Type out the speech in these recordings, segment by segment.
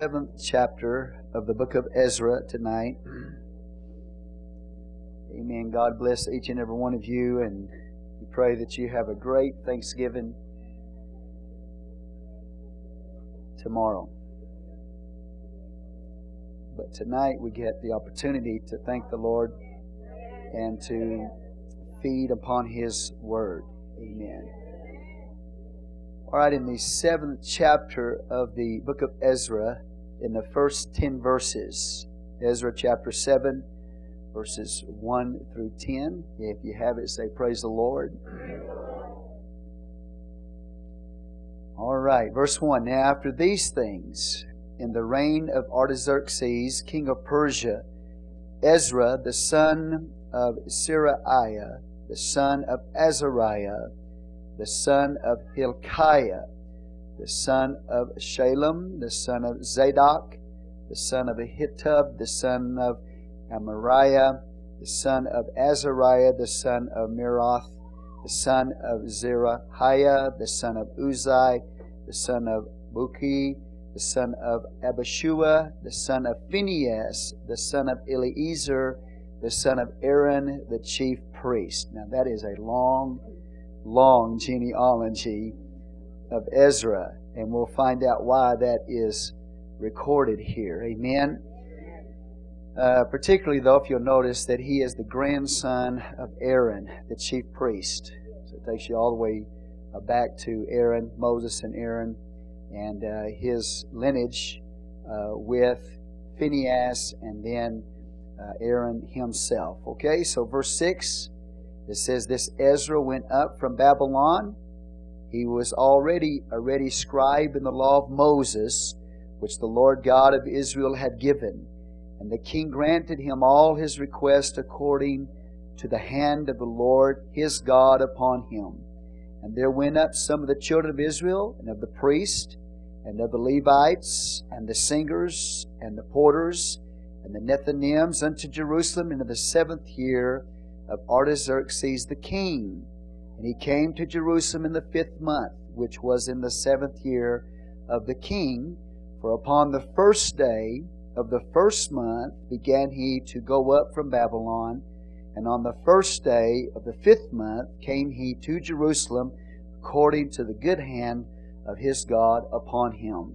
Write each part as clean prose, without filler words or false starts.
7th chapter of the book of Ezra tonight. Amen. God bless each and every one of you, and we pray that you have a great Thanksgiving tomorrow. But tonight we get the opportunity to thank the Lord and to feed upon His Word. Amen. All right, in the 7th chapter of the book of Ezra, in the first 10 verses, Ezra chapter 7, verses 1 through 10. If you have it, say, Praise the Lord. Praise the Lord. All right, verse 1. Now after these things, in the reign of Artaxerxes, king of Persia, Ezra, the son of Seraiah, the son of Azariah, the son of Hilkiah, the son of Shalem, the son of Zadok, the son of Ahitub, the son of Amariah, the son of Azariah, the son of Meraioth, the son of Zerahiah, the son of Uzzi, the son of Buki, the son of Abishua, the son of Phinehas, the son of Eleazar, the son of Aaron, the chief priest. Now that is a long genealogy of Ezra, and we'll find out why that is recorded here. Amen. Particularly, though, if you'll notice that he is the grandson of Aaron, the chief priest. So it takes you all the way back to Aaron, Moses and Aaron, and his lineage with Phinehas, and then Aaron himself. Okay, so verse 6. It says, This Ezra went up from Babylon. He was already a ready scribe in the law of Moses, which the Lord God of Israel had given. And the king granted him all his requests according to the hand of the Lord his God upon him. And there went up some of the children of Israel, and of the priests, and of the Levites, and the singers, and the porters, and the Nethinims unto Jerusalem into the 7th year of Artaxerxes the king. And he came to Jerusalem in the 5th month, which was in the 7th year of the king. For upon the 1st day of the 1st month began he to go up from Babylon. And on the 1st day of the 5th month came he to Jerusalem, according to the good hand of his God upon him.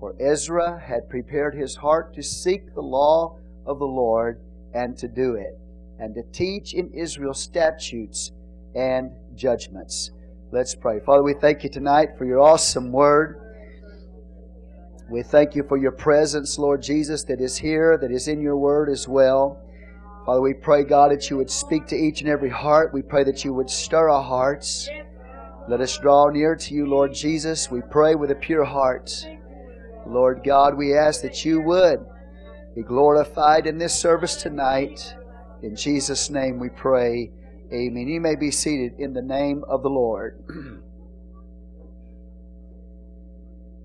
For Ezra had prepared his heart to seek the law of the Lord and to do it, and to teach in Israel statutes and judgments. Let's pray. Father, we thank You tonight for Your awesome Word. We thank You for Your presence, Lord Jesus, that is here, that is in Your Word as well. Father, we pray, God, that You would speak to each and every heart. We pray that You would stir our hearts. Let us draw near to You, Lord Jesus. We pray with a pure heart. Lord God, we ask that You would be glorified in this service tonight. In Jesus' name we pray. Amen. You may be seated in the name of the Lord.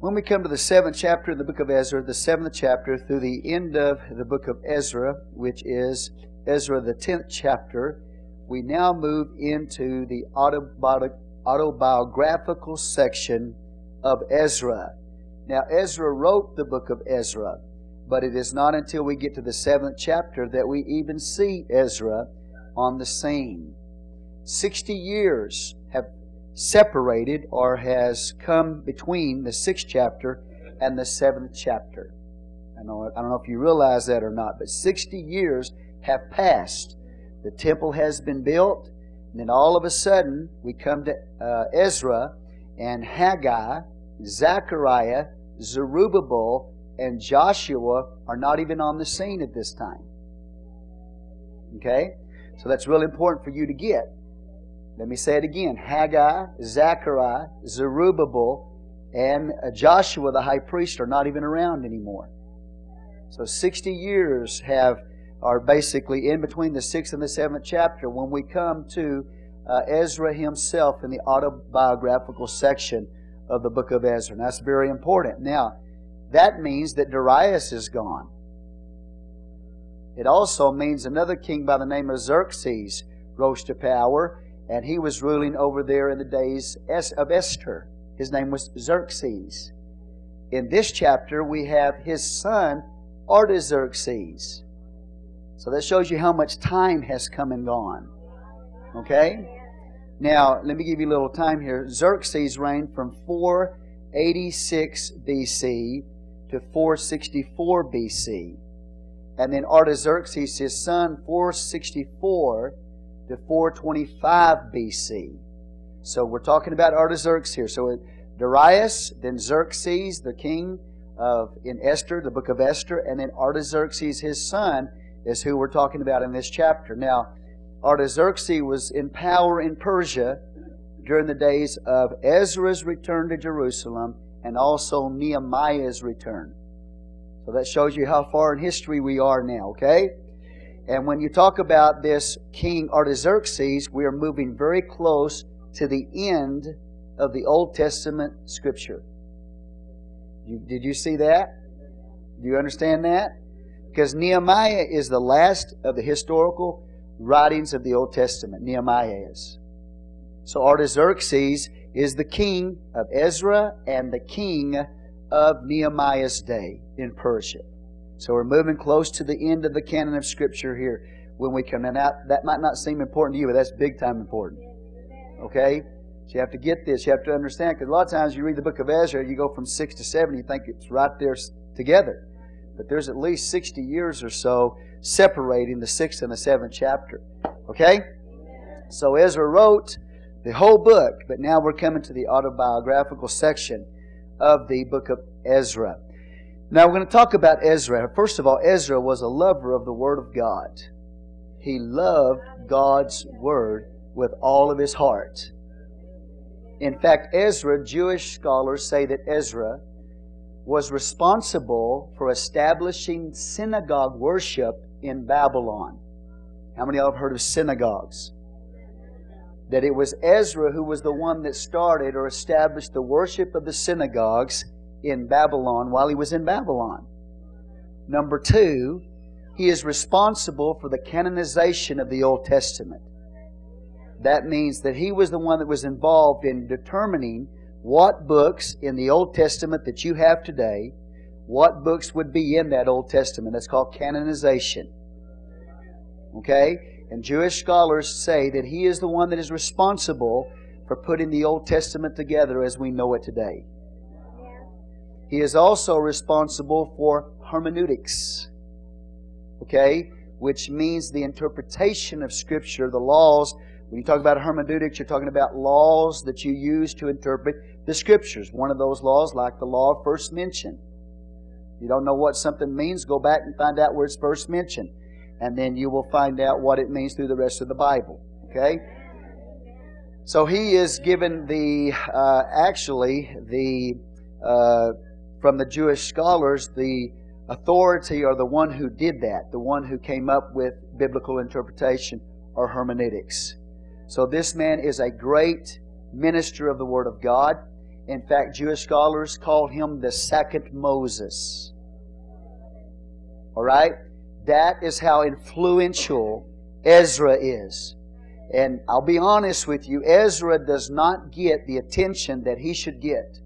When we come to the 7th chapter of the book of Ezra, the 7th chapter through the end of the book of Ezra, which is Ezra the 10th chapter, we now move into the autobiographical section of Ezra. Now, Ezra wrote the book of Ezra, but it is not until we get to the 7th chapter that we even see Ezra on the scene. 60 years have separated or has come between the 6th chapter and the 7th chapter. I don't know if you realize that or not, but 60 years have passed. The temple has been built, and then all of a sudden we come to Ezra and Haggai, Zechariah, Zerubbabel, and Joshua are not even on the scene at this time. Okay? So that's really important for you to get. Let me say it again. Haggai, Zechariah, Zerubbabel, and Joshua the high priest are not even around anymore. So 60 years are basically in between the 6th and the 7th chapter when we come to Ezra himself in the autobiographical section of the book of Ezra. And that's very important. Now, that means that Darius is gone. It also means another king by the name of Xerxes rose to power, and he was ruling over there in the days of Esther. His name was Xerxes. In this chapter, we have his son, Artaxerxes. So that shows you how much time has come and gone. Okay? Now, let me give you a little time here. Xerxes reigned from 486 B.C. to 464 B.C. And then Artaxerxes, his son, 464 to 425 B.C. So we're talking about Artaxerxes here. So Darius, then Xerxes, the king in Esther, the book of Esther, and then Artaxerxes, his son, is who we're talking about in this chapter. Now, Artaxerxes was in power in Persia during the days of Ezra's return to Jerusalem and also Nehemiah's return. So that shows you how far in history we are now, okay? And when you talk about this King Artaxerxes, we are moving very close to the end of the Old Testament Scripture. Did you see that? Do you understand that? Because Nehemiah is the last of the historical writings of the Old Testament. Nehemiah is. So Artaxerxes is the king of Ezra and the king of Nehemiah's day in Persia. So we're moving close to the end of the canon of Scripture here when we come out. That might not seem important to you, but that's big time important. Okay? So you have to get this. You have to understand, because a lot of times you read the book of Ezra, you go from 6 to 7, you think it's right there together. But there's at least 60 years or so separating the 6th and the 7th chapter. Okay? So Ezra wrote the whole book, but now we're coming to the autobiographical section of the book of Ezra. Now we're going to talk about Ezra. First of all, Ezra was a lover of the Word of God. He loved God's Word with all of his heart. In fact, Ezra, Jewish scholars say that Ezra was responsible for establishing synagogue worship in Babylon. How many of y'all have heard of synagogues? That it was Ezra who was the one that started or established the worship of the synagogues in Babylon while he was in Babylon. Number two, he is responsible for the canonization of the Old Testament. That means that he was the one that was involved in determining what books in the Old Testament that you have today, what books would be in that Old Testament. That's called canonization. Okay? And Jewish scholars say that he is the one that is responsible for putting the Old Testament together as we know it today. He is also responsible for hermeneutics. Okay? Which means the interpretation of Scripture, the laws. When you talk about hermeneutics, you're talking about laws that you use to interpret the Scriptures. One of those laws, like the law of first mention. You don't know what something means, go back and find out where it's first mentioned. And then you will find out what it means through the rest of the Bible. Okay? So he is given the, from the Jewish scholars, the authority or the one who did that, the one who came up with biblical interpretation or hermeneutics. So this man is a great minister of the Word of God. In fact, Jewish scholars call him the second Moses. All right? That is how influential Ezra is. And I'll be honest with you, Ezra does not get the attention that he should get.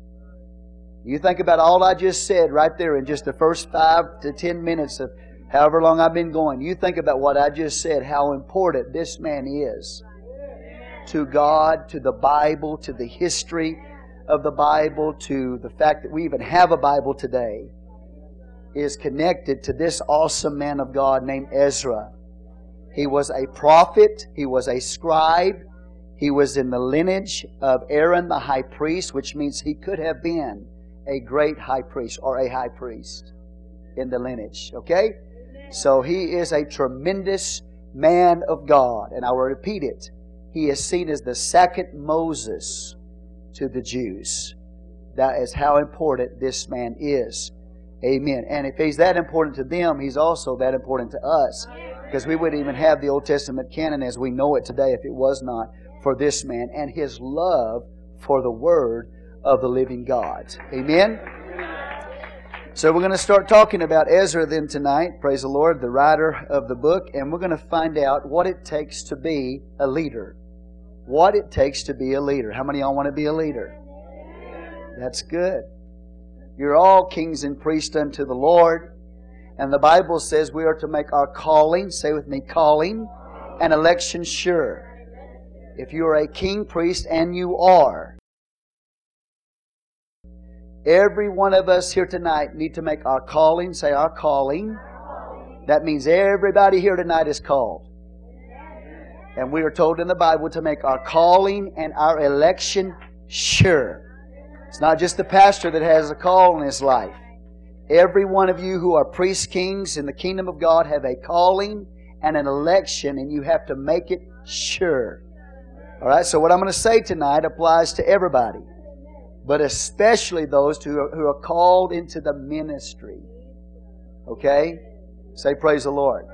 You think about all I just said right there in just the first 5 to 10 minutes of however long I've been going. You think about what I just said, how important this man is to God, to the Bible, to the history of the Bible, to the fact that we even have a Bible today, is connected to this awesome man of God named Ezra. He was a prophet. He was a scribe. He was in the lineage of Aaron the high priest, which means he could have been a great high priest or a high priest in the lineage. Okay? So he is a tremendous man of God. And I will repeat it. He is seen as the second Moses to the Jews. That is how important this man is. Amen. And if he's that important to them, he's also that important to us. Because we wouldn't even have the Old Testament canon as we know it today if it was not for this man and his love for the Word of the living God. Amen. So we're going to start talking about Ezra then tonight, praise the Lord, the writer of the book, and we're going to find out what it takes to be a leader. What it takes to be a leader. How many of y'all want to be a leader? That's good. You're all kings and priests unto the Lord. And the Bible says we are to make our calling, say with me, calling and election sure. If you are a king priest, and you are, every one of us here tonight need to make our calling, say our calling. That means everybody here tonight is called. And we are told in the Bible to make our calling and our election sure. It's not just the pastor that has a call in his life. Every one of you who are priests, kings in the kingdom of God have a calling and an election, and you have to make it sure. Alright, so what I'm going to say tonight applies to everybody, but especially those who are called into the ministry. Okay? Say praise the Lord.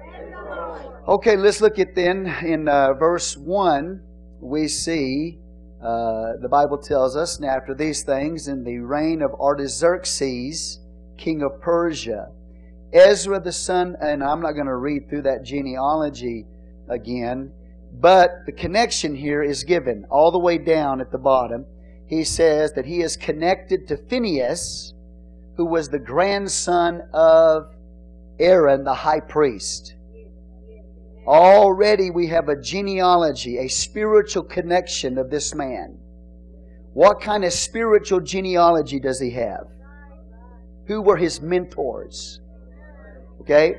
Okay, let's look at then in verse 1. We see the Bible tells us, now after these things, in the reign of Artaxerxes, king of Persia, Ezra the son, and I'm not going to read through that genealogy again, but the connection here is given all the way down at the bottom. He says that he is connected to Phinehas, who was the grandson of Aaron, the high priest. Already we have a genealogy, a spiritual connection of this man. What kind of spiritual genealogy does he have? Who were his mentors? Okay?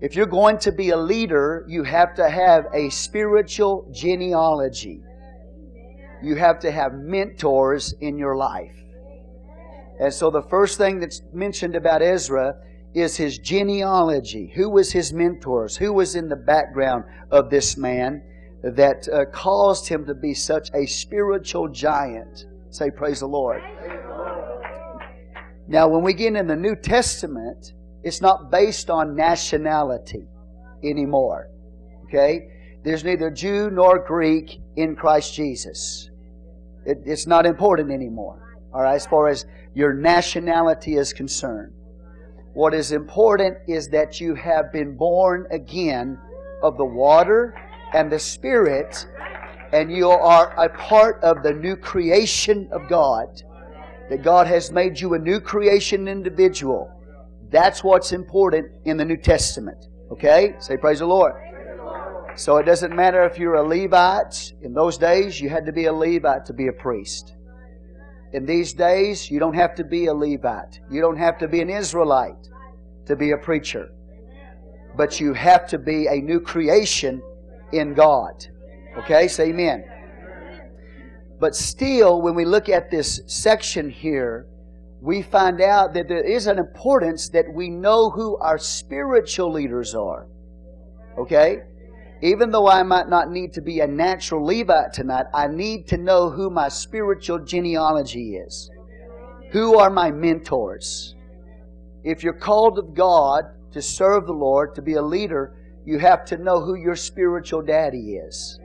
If you're going to be a leader, you have to have a spiritual genealogy. You have to have mentors in your life. And so the first thing that's mentioned about Ezra is his genealogy. Who was his mentors? Who was in the background of this man that caused him to be such a spiritual giant? Say praise the Lord. Now when we get in the New Testament, it's not based on nationality anymore. Okay? There's neither Jew nor Greek in Christ Jesus. It's not important anymore. All right, as far as your nationality is concerned. What is important is that you have been born again of the water and the Spirit, and you are a part of the new creation of God. That God has made you a new creation individual. That's what's important in the New Testament. Okay? Say praise the Lord. So it doesn't matter if you're a Levite. In those days, you had to be a Levite to be a priest. In these days, you don't have to be a Levite. You don't have to be an Israelite to be a preacher. But you have to be a new creation in God. Okay? Say amen. But still, when we look at this section here, we find out that there is an importance that we know who our spiritual leaders are. Okay? Even though I might not need to be a natural Levite tonight, I need to know who my spiritual genealogy is. Who are my mentors? If you're called of God to serve the Lord, to be a leader, you have to know who your spiritual daddy is.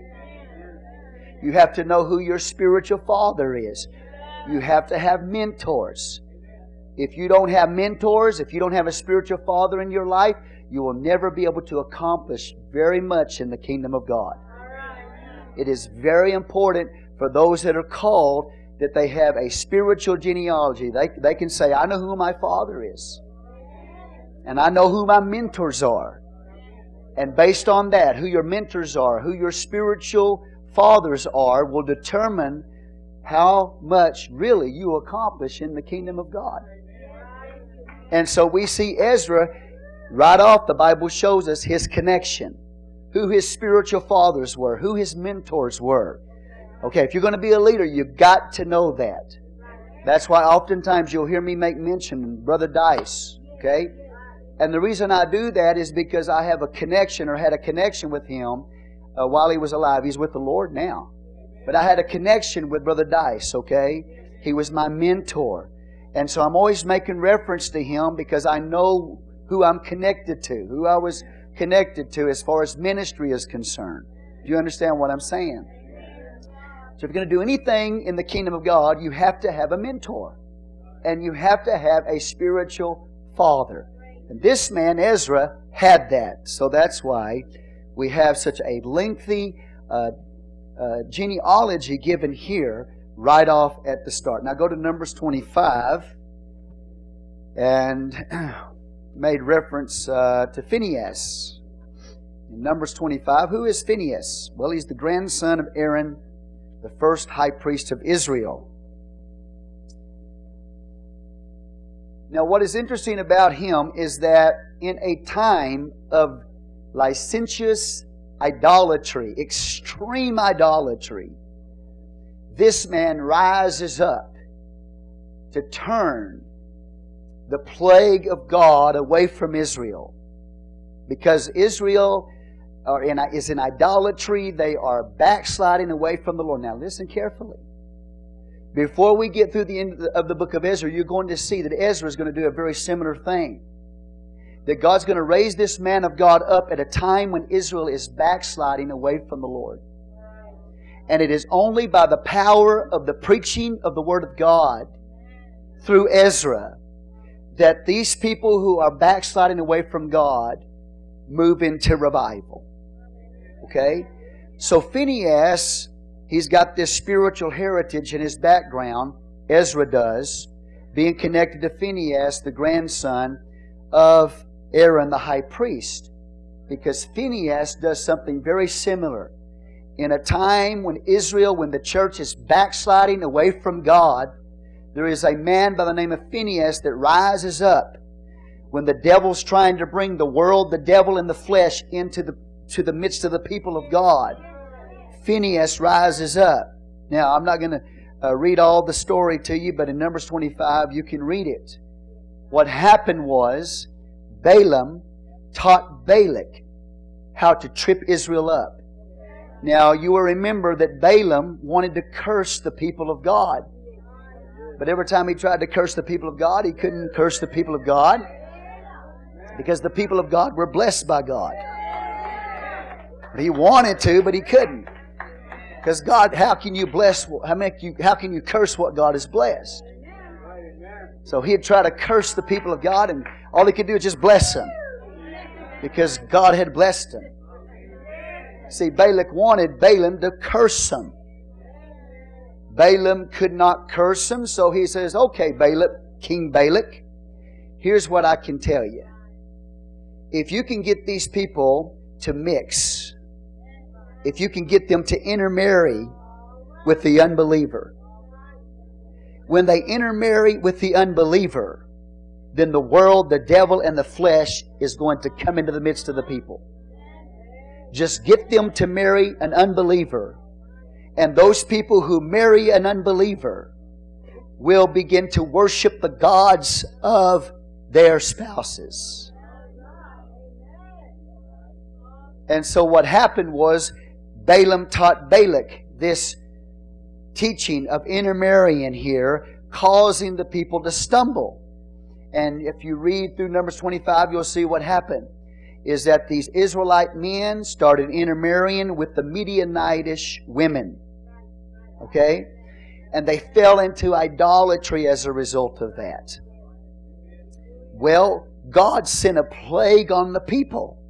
You have to know who your spiritual father is. You have to have mentors. If you don't have mentors, if you don't have a spiritual father in your life, you will never be able to accomplish very much in the kingdom of God. It is very important for those that are called that they have a spiritual genealogy. They can say, I know who my father is. And I know who my mentors are. And based on that, who your mentors are, who your spiritual fathers are, will determine how much really you accomplish in the kingdom of God. And so we see Ezra. Right off, the Bible shows us his connection. Who his spiritual fathers were. Who his mentors were. Okay, if you're going to be a leader, you've got to know that. That's why oftentimes you'll hear me make mention of Brother Dice. Okay? And the reason I do that is because I have a connection or had a connection with him while he was alive. He's with the Lord now. But I had a connection with Brother Dice. Okay? He was my mentor. And so I'm always making reference to him because I know who I'm connected to, who I was connected to as far as ministry is concerned. Do you understand what I'm saying? So if you're going to do anything in the kingdom of God, you have to have a mentor. And you have to have a spiritual father. And this man, Ezra, had that. So that's why we have such a lengthy genealogy given here right off at the start. Now go to Numbers 25. and made reference to Phinehas. In Numbers 25, who is Phinehas? Well, he's the grandson of Aaron, the first high priest of Israel. Now, what is interesting about him is that in a time of licentious idolatry, extreme idolatry, this man rises up to turn the plague of God away from Israel. Because Israel is in idolatry. They are backsliding away from the Lord. Now listen carefully. Before we get through the end of the book of Ezra, you're going to see that Ezra is going to do a very similar thing. That God's going to raise this man of God up at a time when Israel is backsliding away from the Lord. And it is only by the power of the preaching of the Word of God through Ezra that these people who are backsliding away from God move into revival. Okay? So Phinehas, he's got this spiritual heritage in his background. Ezra does. Being connected to Phinehas, the grandson of Aaron the high priest, because Phinehas does something very similar. In a time when Israel, when the church is backsliding away from God, there is a man by the name of Phinehas that rises up when the devil's trying to bring the world, the devil, and the flesh into the midst of the people of God. Phinehas rises up. Now, I'm not going to read all the story to you, but in Numbers 25, you can read it. What happened was Balaam taught Balak how to trip Israel up. Now, you will remember that Balaam wanted to curse the people of God. But every time he tried to curse the people of God, he couldn't curse the people of God because the people of God were blessed by God. He wanted to, but he couldn't. Because God, how can you curse what God has blessed? So he'd try to curse the people of God, and all he could do is just bless them because God had blessed them. See, Balak wanted Balaam to curse them. Balaam could not curse them, so he says, okay, Balak, King Balak, here's what I can tell you. If you can get these people to mix, if you can get them to intermarry with the unbeliever, when they intermarry with the unbeliever, then the world, the devil, and the flesh is going to come into the midst of the people. Just get them to marry an unbeliever. And those people who marry an unbeliever will begin to worship the gods of their spouses. And so what happened was Balaam taught Balak this teaching of intermarrying here, causing the people to stumble. And if you read through Numbers 25, you'll see what happened is that these Israelite men started intermarrying with the Midianitish women. Okay? And they fell into idolatry as a result of that. Well, God sent a plague on the people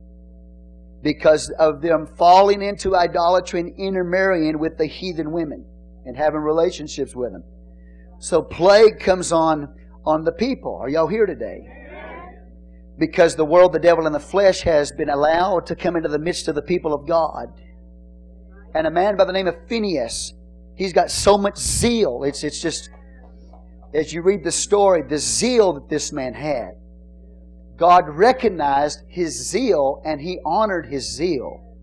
because of them falling into idolatry and intermarrying with the heathen women and having relationships with them. So plague comes on the people. Are y'all here today? Because the world, the devil, and the flesh has been allowed to come into the midst of the people of God. And a man by the name of Phinehas, he's got so much zeal. It's just, as you read the story, the zeal that this man had. God recognized his zeal and He honored his zeal.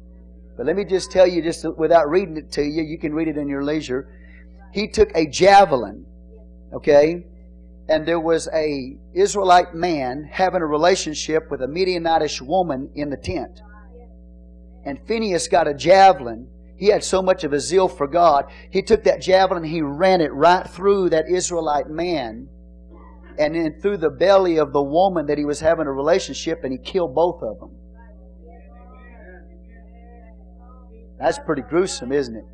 But let me just tell you, just without reading it to you, you can read it in your leisure. He took a javelin, okay? And there was a Israelite man having a relationship with a Midianitish woman in the tent. And Phinehas got a javelin. He had so much of a zeal for God. He took that javelin and he ran it right through that Israelite man and then through the belly of the woman that he was having a relationship, and he killed both of them. That's pretty gruesome, isn't it?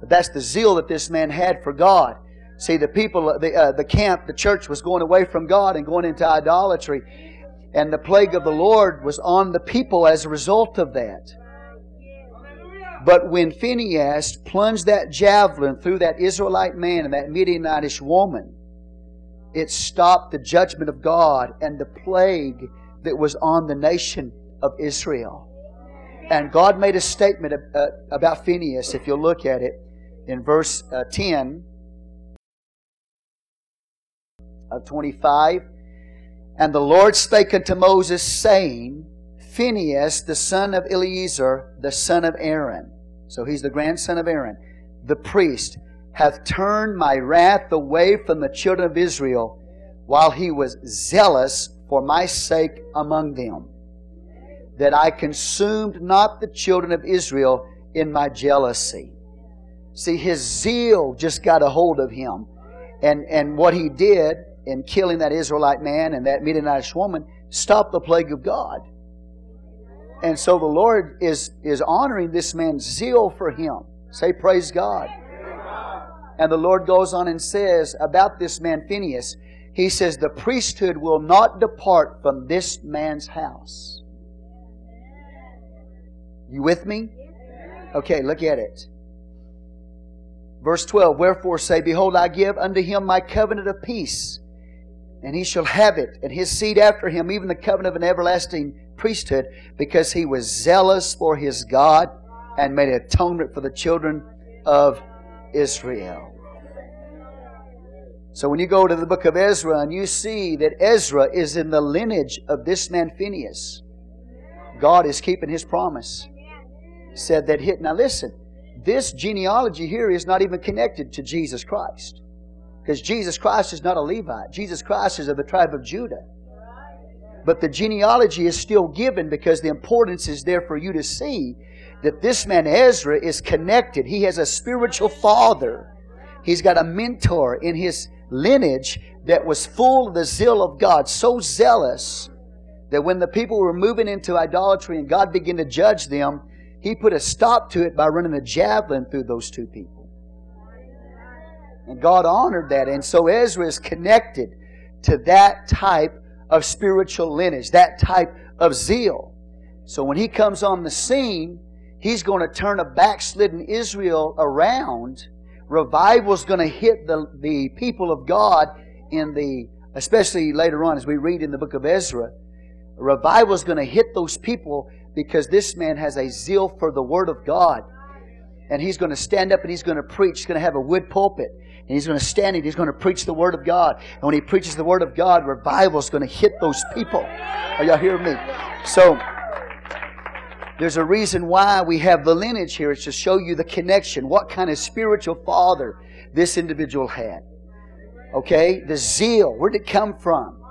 But that's the zeal that this man had for God. See, the people, the camp, the church was going away from God and going into idolatry. And the plague of the Lord was on the people as a result of that. But when Phinehas plunged that javelin through that Israelite man and that Midianitish woman, It stopped the judgment of God and the plague that was on the nation of Israel. And God made a statement about Phinehas, if you'll look at it, in verse 10 of 25. And the Lord spake unto Moses, saying, Phinehas, the son of Eleazar, the son of Aaron. So he's the grandson of Aaron, the priest, hath turned my wrath away from the children of Israel, while he was zealous for my sake among them, that I consumed not the children of Israel in my jealousy. See, his zeal just got a hold of him. And what he did in killing that Israelite man and that Midianitish woman stopped the plague of God. And so the Lord is honoring this man's zeal for him. Say, praise God. And the Lord goes on and says about this man Phinehas, He says, the priesthood will not depart from this man's house. You with me? Okay, look at it. Verse 12, Wherefore say, Behold, I give unto him my covenant of peace, and he shall have it, and his seed after him, even the covenant of an everlasting priesthood, because he was zealous for his God and made atonement for the children of Israel. So when you go to the book of Ezra and you see that Ezra is in the lineage of this man Phinehas, God is keeping His promise. Said that hit. Now listen, this genealogy here is not even connected to Jesus Christ, because Jesus Christ is not a Levite. Jesus Christ is of the tribe of Judah. But the genealogy is still given because the importance is there for you to see that this man Ezra is connected. He has a spiritual father. He's got a mentor in his lineage that was full of the zeal of God, so zealous that when the people were moving into idolatry and God began to judge them, He put a stop to it by running a javelin through those two people. And God honored that. And so Ezra is connected to that type of spiritual lineage, that type of zeal. So when he comes on the scene, he's going to turn a backslidden Israel around. Revival's going to hit the people of God especially later on as we read in the book of Ezra. Revival's going to hit those people because this man has a zeal for the Word of God. And he's going to stand up and he's going to preach. He's going to have a wood pulpit. And he's going to stand and he's going to preach the Word of God. And when he preaches the Word of God, revival's going to hit those people. Are y'all hearing me? So there's a reason why we have the lineage here. It's to show you the connection. What kind of spiritual father this individual had. Okay? The zeal. Where did it come from?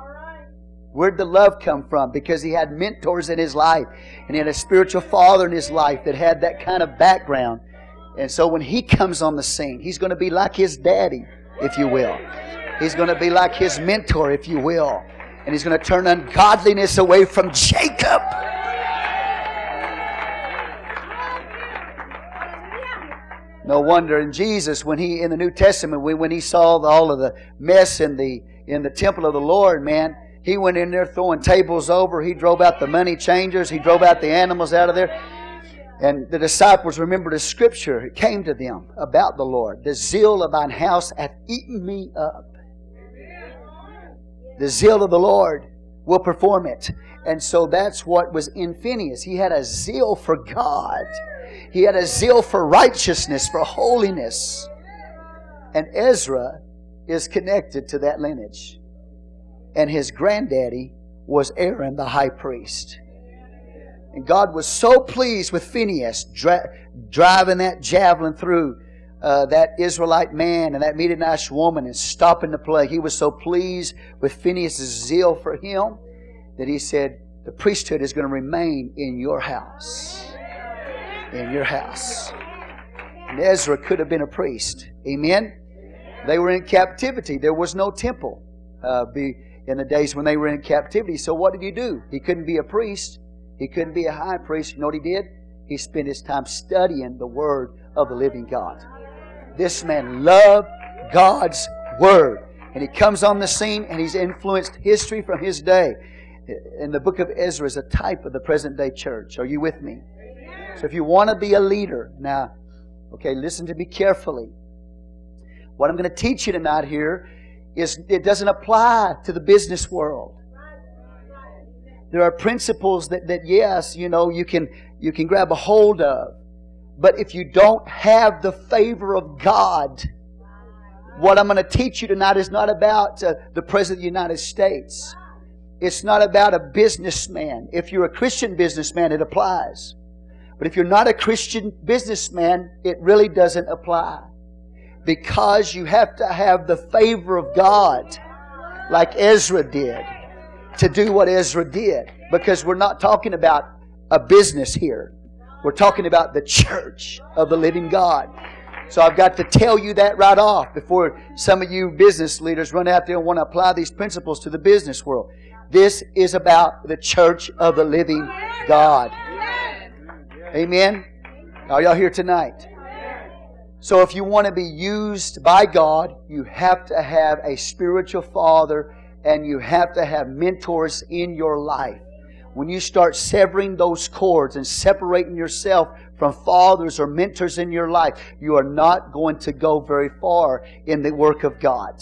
Where did the love come from? Because he had mentors in his life. And he had a spiritual father in his life that had that kind of background. And so when he comes on the scene, he's going to be like his daddy, if you will. He's going to be like his mentor, if you will. And he's going to turn ungodliness away from Jacob. No wonder in Jesus, in the New Testament, when he saw all of the mess in the temple of the Lord, man, he went in there throwing tables over. He drove out the money changers. He drove out the animals out of there. And the disciples remembered a scripture. It came to them about the Lord. The zeal of thine house hath eaten me up. The zeal of the Lord will perform it. And so that's what was in Phinehas. He had a zeal for God. He had a zeal for righteousness, for holiness. And Ezra is connected to that lineage. And his granddaddy was Aaron the high priest. And God was so pleased with Phinehas driving that javelin through that Israelite man and that Midianite woman and stopping the plague. He was so pleased with Phinehas' zeal for him that he said, the priesthood is going to remain in your house. In your house. And Ezra could have been a priest. Amen? They were in captivity. There was no temple in the days when they were in captivity. So what did he do? He couldn't be a priest. He couldn't be a high priest. You know what he did? He spent his time studying the Word of the living God. This man loved God's Word. And he comes on the scene and he's influenced history from his day. And the book of Ezra is a type of the present day church. Are you with me? So if you want to be a leader, now, okay, listen to me carefully. What I'm going to teach you tonight here it doesn't apply to the business world. There are principles that yes, you know, you can grab a hold of. But if you don't have the favor of God, what I'm going to teach you tonight is not about the President of the United States. It's not about a businessman. If you're a Christian businessman, it applies. But if you're not a Christian businessman, it really doesn't apply. Because you have to have the favor of God, like Ezra did, to do what Ezra did. Because we're not talking about a business here. We're talking about the church of the living God. So I've got to tell you that right off before some of you business leaders run out there and want to apply these principles to the business world. This is about the church of the living God. Amen? Are y'all here tonight? So if you want to be used by God, you have to have a spiritual father and you have to have mentors in your life. When you start severing those cords and separating yourself from fathers or mentors in your life, you are not going to go very far in the work of God.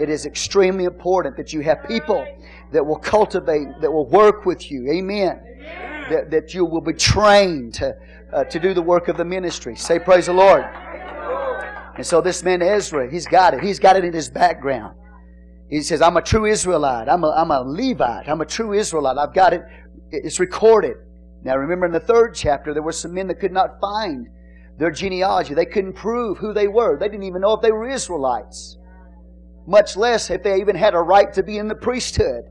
It is extremely important that you have people that will cultivate, that will work with you. Amen. That you will be trained to do the work of the ministry. Say praise the Lord. And so this man Ezra, he's got it. He's got it in his background. He says, I'm a true Israelite. I'm a Levite. I'm a true Israelite. I've got it. It's recorded. Now remember in the 3rd chapter, there were some men that could not find their genealogy. They couldn't prove who they were. They didn't even know if they were Israelites. Much less if they even had a right to be in the priesthood.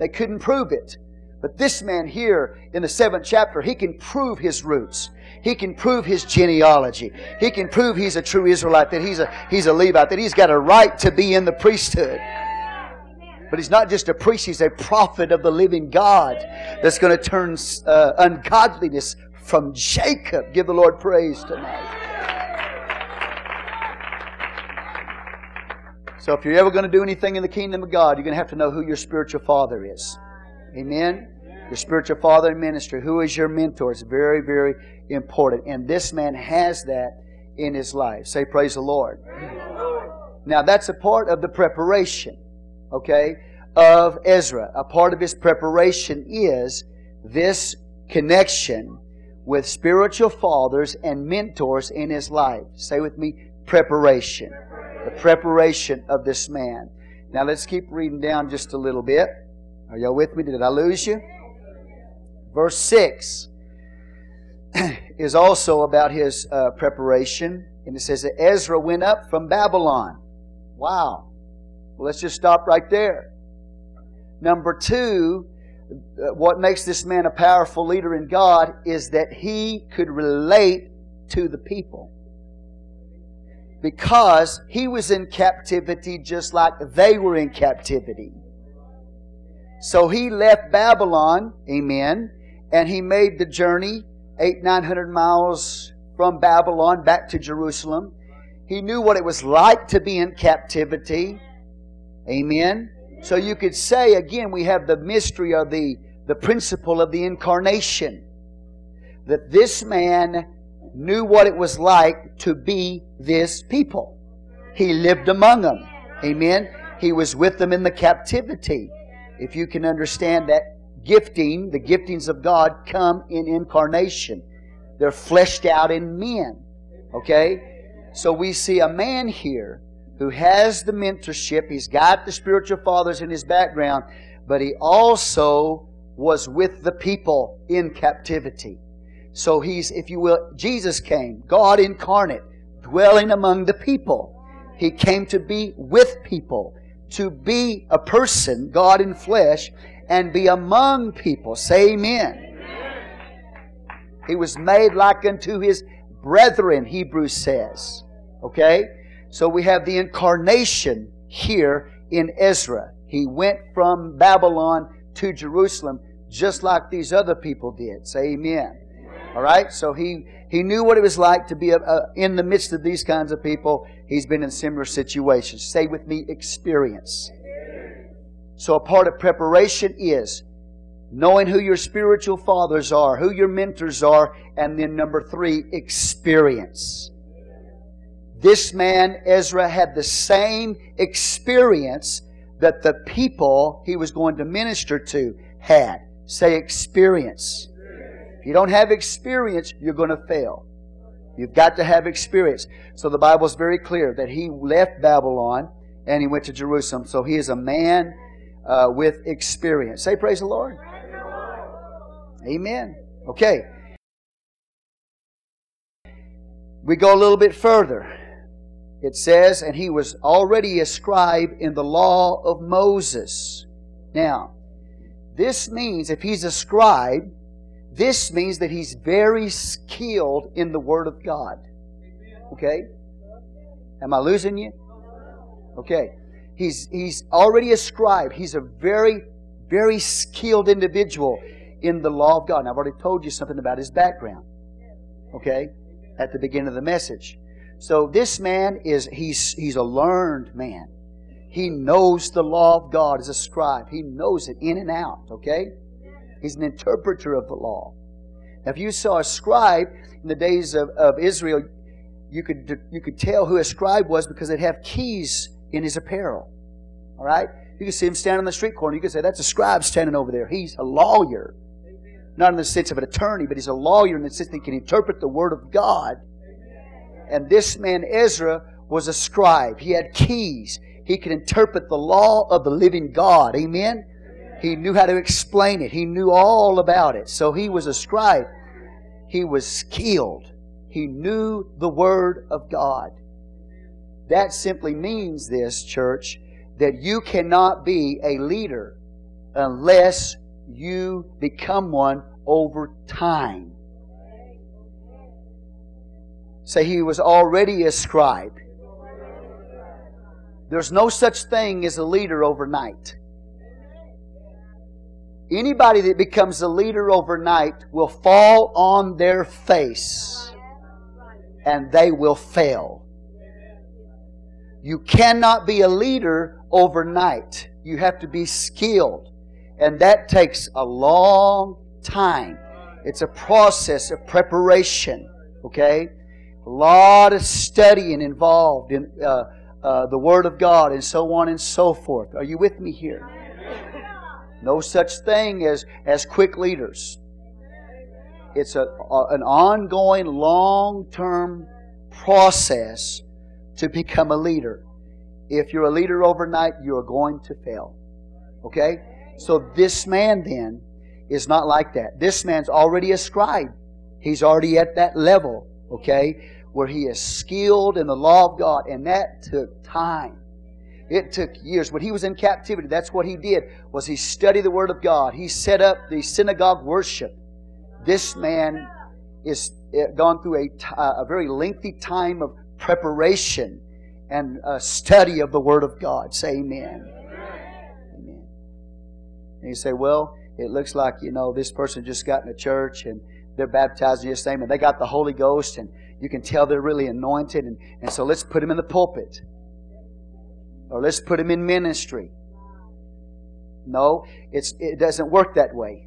They couldn't prove it. But this man here in the 7th chapter, he can prove his roots. He can prove his genealogy. He can prove he's a true Israelite, that he's a Levite, that he's got a right to be in the priesthood. But he's not just a priest, he's a prophet of the living God that's going to turn ungodliness from Jacob. Give the Lord praise tonight. So if you're ever going to do anything in the kingdom of God, you're going to have to know who your spiritual father is. Amen? Your spiritual father in ministry. Who is your mentor? It's very, very important. And this man has that in his life. Say praise the Lord. Now that's a part of the preparation. Okay, of Ezra. A part of his preparation is this connection with spiritual fathers and mentors in his life. Say with me, preparation. The preparation of this man. Now let's keep reading down just a little bit. Are y'all with me? Did I lose you? Verse 6 is also about his preparation. And it says that Ezra went up from Babylon. Wow. Well, let's just stop right there. Number 2, what makes this man a powerful leader in God is that he could relate to the people. Because he was in captivity just like they were in captivity. So he left Babylon, amen, and he made the journey 800-900 miles from Babylon back to Jerusalem. He knew what it was like to be in captivity. Amen. So you could say, again, we have the mystery of the principle of the incarnation. That this man knew what it was like to be this people. He lived among them. Amen. He was with them in the captivity. If you can understand that gifting, the giftings of God come in incarnation. They're fleshed out in men. Okay? So we see a man here who has the mentorship. He's got the spiritual fathers in his background, but he also was with the people in captivity. So he's, if you will, Jesus came, God incarnate, dwelling among the people. He came to be with people, to be a person, God in flesh, and be among people. Say amen. He was made like unto his brethren, Hebrews says. Okay? So we have the incarnation here in Ezra. He went from Babylon to Jerusalem just like these other people did. Say amen. All right? So he knew what it was like to be in the midst of these kinds of people. He's been in similar situations. Say with me, experience. So a part of preparation is knowing who your spiritual fathers are, who your mentors are, and then number 3, experience. This man, Ezra, had the same experience that the people he was going to minister to had. Say experience. If you don't have experience, you're going to fail. You've got to have experience. So the Bible is very clear that he left Babylon and he went to Jerusalem. So he is a man with experience. Say praise the Lord. Praise the Lord. Amen. Okay. We go a little bit further. It says, and he was already a scribe in the law of Moses. Now, this means, if he's a scribe, this means that he's very skilled in the Word of God. Okay? Am I losing you? Okay. He's already a scribe. He's a very, very skilled individual in the law of God. And I've already told you something about his background. Okay? At the beginning of the message. So this man he's a learned man. He knows the law of God as a scribe. He knows it in and out, okay? He's an interpreter of the law. Now, if you saw a scribe in the days of Israel, you could tell who a scribe was because they'd have keys in his apparel. All right? You could see him standing on the street corner. You could say, that's a scribe standing over there. He's a lawyer. Not in the sense of an attorney, but he's a lawyer in the sense that he can interpret the Word of God. And this man, Ezra, was a scribe. He had keys. He could interpret the law of the living God. Amen? He knew how to explain it. He knew all about it. So he was a scribe. He was skilled. He knew the Word of God. That simply means this, church, that you cannot be a leader unless you become one over time. Say, he was already a scribe. There's no such thing as a leader overnight. Anybody that becomes a leader overnight will fall on their face and they will fail. You cannot be a leader overnight. You have to be skilled. And that takes a long time. It's a process of preparation. Okay? A lot of studying involved in the Word of God and so on and so forth. Are you with me here? No such thing as quick leaders. It's an ongoing, long-term process to become a leader. If you're a leader overnight, you're going to fail. Okay? So this man then is not like that. This man's already a scribe. He's already at that level, okay, where he is skilled in the law of God. And that took time. It took years. When he was in captivity, that's what he did, was he studied the Word of God. He set up the synagogue worship. This man is gone through a very lengthy time of preparation and study of the Word of God. Say amen. And you say, well, it looks like, this person just got in the church and they're baptized in His name and they got the Holy Ghost and you can tell they're really anointed. And so let's put them in the pulpit. Or let's put them in ministry. No, it doesn't work that way.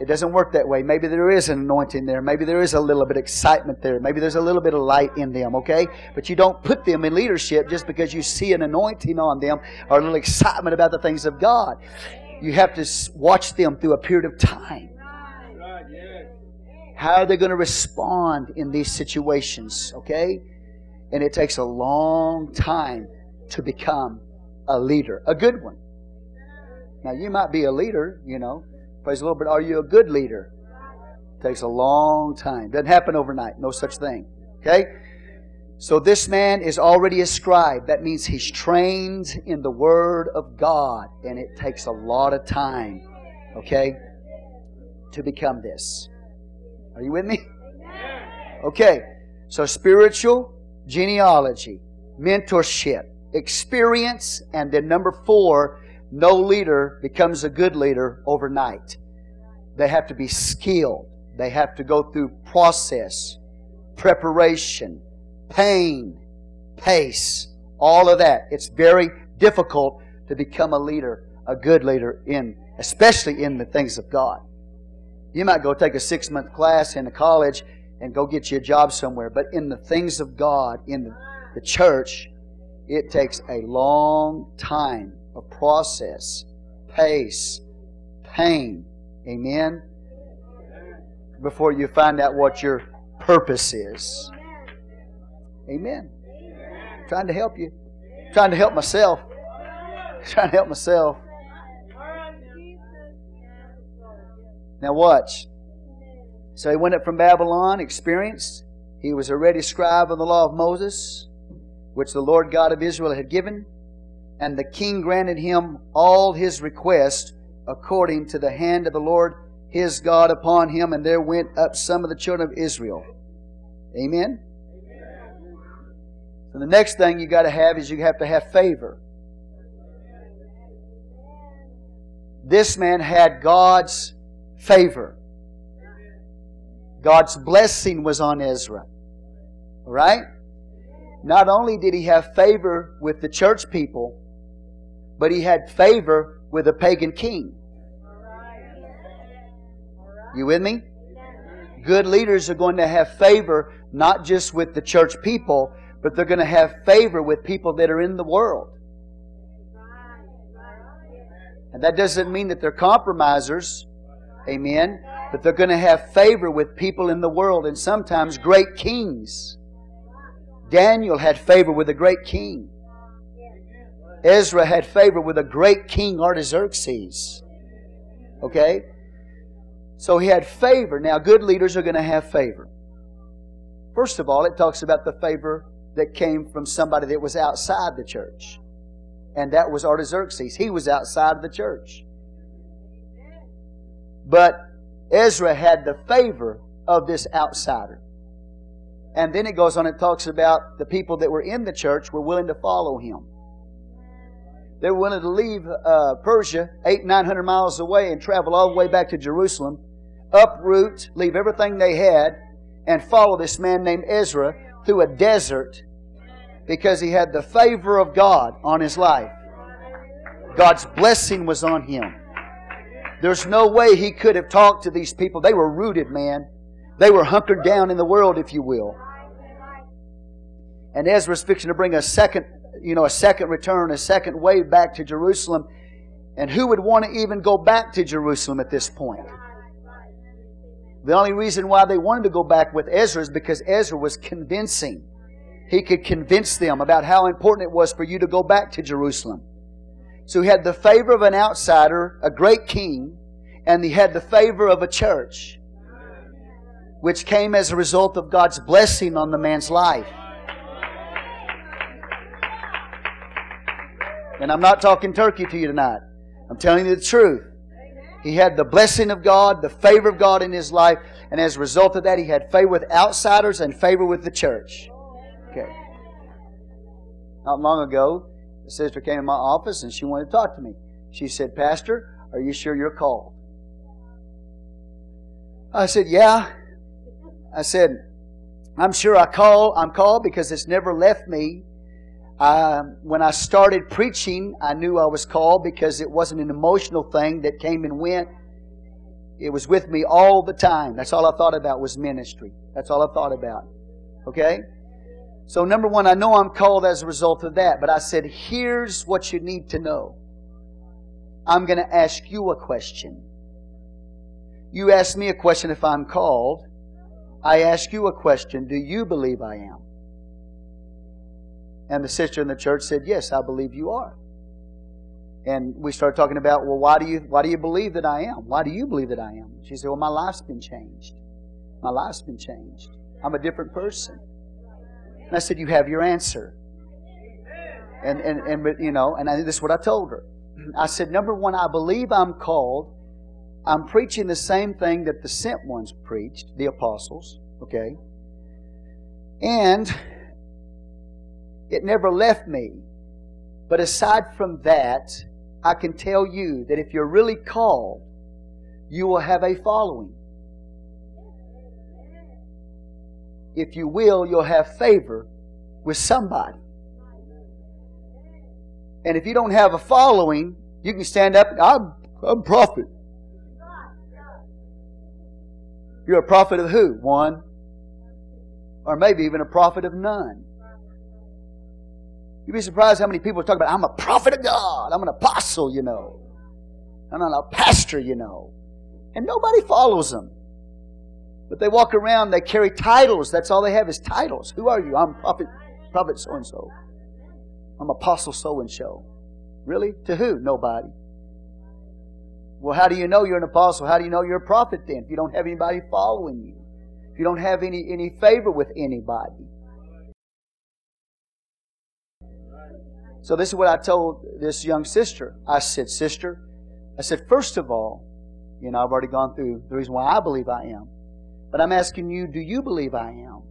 It doesn't work that way. Maybe there is an anointing there. Maybe there is a little bit of excitement there. Maybe there's a little bit of light in them, okay? But you don't put them in leadership just because you see an anointing on them or a little excitement about the things of God. You have to watch them through a period of time. How are they going to respond in these situations? Okay? And it takes a long time to become a leader. A good one. Now, you might be a leader, praise the Lord, but are you a good leader? It takes a long time. Doesn't happen overnight. No such thing. Okay? So this man is already a scribe. That means he's trained in the Word of God. And it takes a lot of time, okay, to become this. Are you with me? Okay. So spiritual, genealogy, mentorship, experience, and then number 4, no leader becomes a good leader overnight. They have to be skilled. They have to go through process, preparation, pain, pace, all of that. It's very difficult to become a leader, a good leader, especially in the things of God. You might go take a 6-month class in a college and go get you a job somewhere. But in the things of God, in the church, it takes a long time of process, pace, pain. Amen? Before you find out what your purpose is. Amen. I'm trying to help you. I'm trying to help myself. I'm trying to help myself. Now watch. So he went up from Babylon, experienced. He was already scribe of the law of Moses, which the Lord God of Israel had given. And the king granted him all his requests according to the hand of the Lord his God upon him. And there went up some of the children of Israel. Amen? So the next thing you got to have is you have to have favor. This man had God's favor. God's blessing was on Ezra. All right? Not only did he have favor with the church people, but he had favor with a pagan king. You with me? Good leaders are going to have favor not just with the church people, but they're going to have favor with people that are in the world. And that doesn't mean that they're compromisers. Amen. But they're going to have favor with people in the world, and sometimes great kings. Daniel had favor with a great king. Ezra had favor with a great king, Artaxerxes. Okay? So he had favor. Now, good leaders are going to have favor. First of all, it talks about the favor that came from somebody that was outside the church. And that was Artaxerxes. He was outside of the church. But Ezra had the favor of this outsider. And then it goes on and talks about the people that were in the church were willing to follow him. They were willing to leave Persia, 800-900 miles away, and travel all the way back to Jerusalem, uproot, leave everything they had, and follow this man named Ezra through a desert because he had the favor of God on his life. God's blessing was on him. There's no way he could have talked to these people. They were rooted, man. They were hunkered down in the world, if you will. And Ezra's fixing to bring a second return, a second wave back to Jerusalem. And who would want to even go back to Jerusalem at this point? The only reason why they wanted to go back with Ezra is because Ezra was convincing. He could convince them about how important it was for you to go back to Jerusalem. So he had the favor of an outsider, a great king, and he had the favor of a church, which came as a result of God's blessing on the man's life. And I'm not talking turkey to you tonight. I'm telling you the truth. He had the blessing of God, the favor of God in his life, and as a result of that, he had favor with outsiders and favor with the church. Okay. Not long ago, the sister came in my office and she wanted to talk to me. She said, "Pastor, are you sure you're called?" I said, "Yeah." I said, "I'm sure I'm called because it's never left me. When I started preaching, I knew I was called because it wasn't an emotional thing that came and went. It was with me all the time. That's all I thought about was ministry. That's all I thought about." Okay? So number one, I know I'm called as a result of that. But I said, here's what you need to know. I'm going to ask you a question. You ask me a question if I'm called. I ask you a question. Do you believe I am? And the sister in the church said, yes, I believe you are. And we started talking about, well, why do you believe that I am? Why do you believe that I am? She said, well, my life's been changed. My life's been changed. I'm a different person. And I said, you have your answer. And this is what I told her. I said, number one, I believe I'm called. I'm preaching the same thing that the sent ones preached, the apostles. Okay? And it never left me. But aside from that, I can tell you that if you're really called, you will have a following. If you will, you'll have favor with somebody. And if you don't have a following, you can stand up and I'm a prophet. You're a prophet of who? One Or maybe even a prophet of none. You'd be surprised how many people talk about, I'm a prophet of God. I'm an apostle, you know. I'm not a pastor, you know. And nobody follows them. But they walk around, they carry titles. That's all they have is titles. Who are you? I'm prophet so-and-so. I'm apostle so-and-so. Really? To who? Nobody. Well, how do you know you're an apostle? How do you know you're a prophet then? If you don't have anybody following you. If you don't have any favor with anybody. So this is what I told this young sister. I said, sister, first of all, you know, I've already gone through the reason why I believe I am. But I'm asking you, do you believe I am?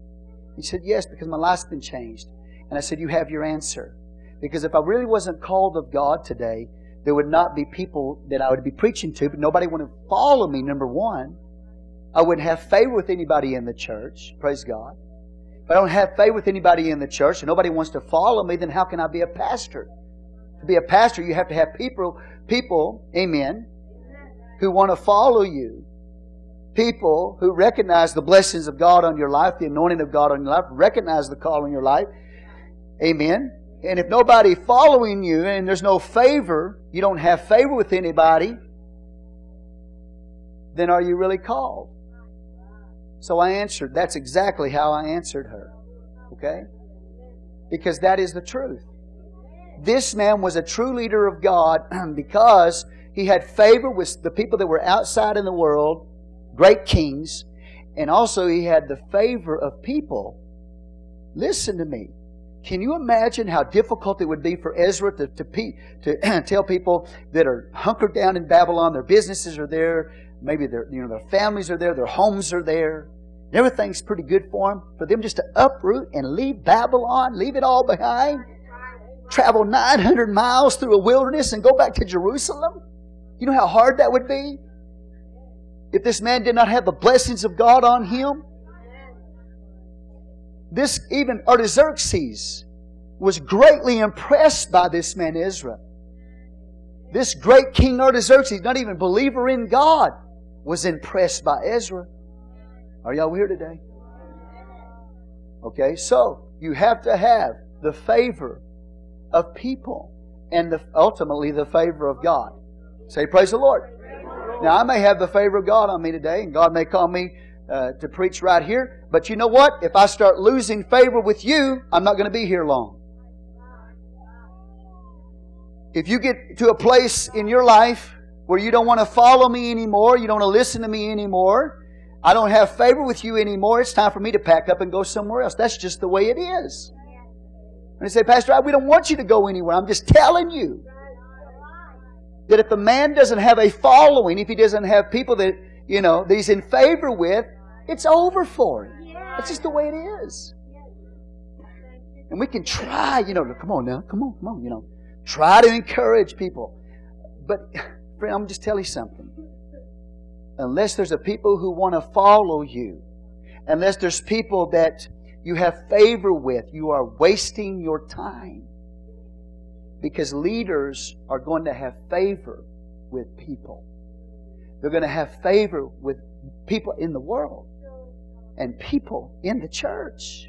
He said, yes, because my life's been changed. And I said, you have your answer. Because if I really wasn't called of God today, there would not be people that I would be preaching to, but nobody would follow me, number one. I wouldn't have favor with anybody in the church. Praise God. If I don't have favor with anybody in the church and nobody wants to follow me, then how can I be a pastor? To be a pastor, you have to have people, amen, who want to follow you. People who recognize the blessings of God on your life, the anointing of God on your life, recognize the call on your life. Amen. And if nobody following you and there's no favor, you don't have favor with anybody, then are you really called? So I answered. That's exactly how I answered her. Okay? Because that is the truth. This man was a true leader of God because he had favor with the people that were outside in the world, great kings, and also he had the favor of people. Listen to me. Can you imagine how difficult it would be for Ezra to tell people that are hunkered down in Babylon, their businesses are there, maybe their families are there, their homes are there, everything's pretty good for them. For them just to uproot and leave Babylon, leave it all behind, travel 900 miles through a wilderness and go back to Jerusalem? You know how hard that would be? If this man did not have the blessings of God on him. This, even Artaxerxes, was greatly impressed by this man Ezra. This great King Artaxerxes, not even a believer in God, was impressed by Ezra. Are y'all here today? Okay, so you have to have the favor of people and ultimately the favor of God. Say praise the Lord. Now I may have the favor of God on me today, and God may call me to preach right here. But you know what? If I start losing favor with you, I'm not going to be here long. If you get to a place in your life where you don't want to follow me anymore, you don't want to listen to me anymore, I don't have favor with you anymore, it's time for me to pack up and go somewhere else. That's just the way it is. And they say, Pastor, we don't want you to go anywhere. I'm just telling you that if the man doesn't have a following, if he doesn't have people that, you know, that he's in favor with, it's over for him. That's just the way it is. And we can try, you know, come on now, come on, you know. Try to encourage people. But, friend, I'm just telling you something. Unless there's a people who want to follow you, unless there's people that you have favor with, you are wasting your time. Because leaders are going to have favor with people. They're going to have favor with people in the world and people in the church.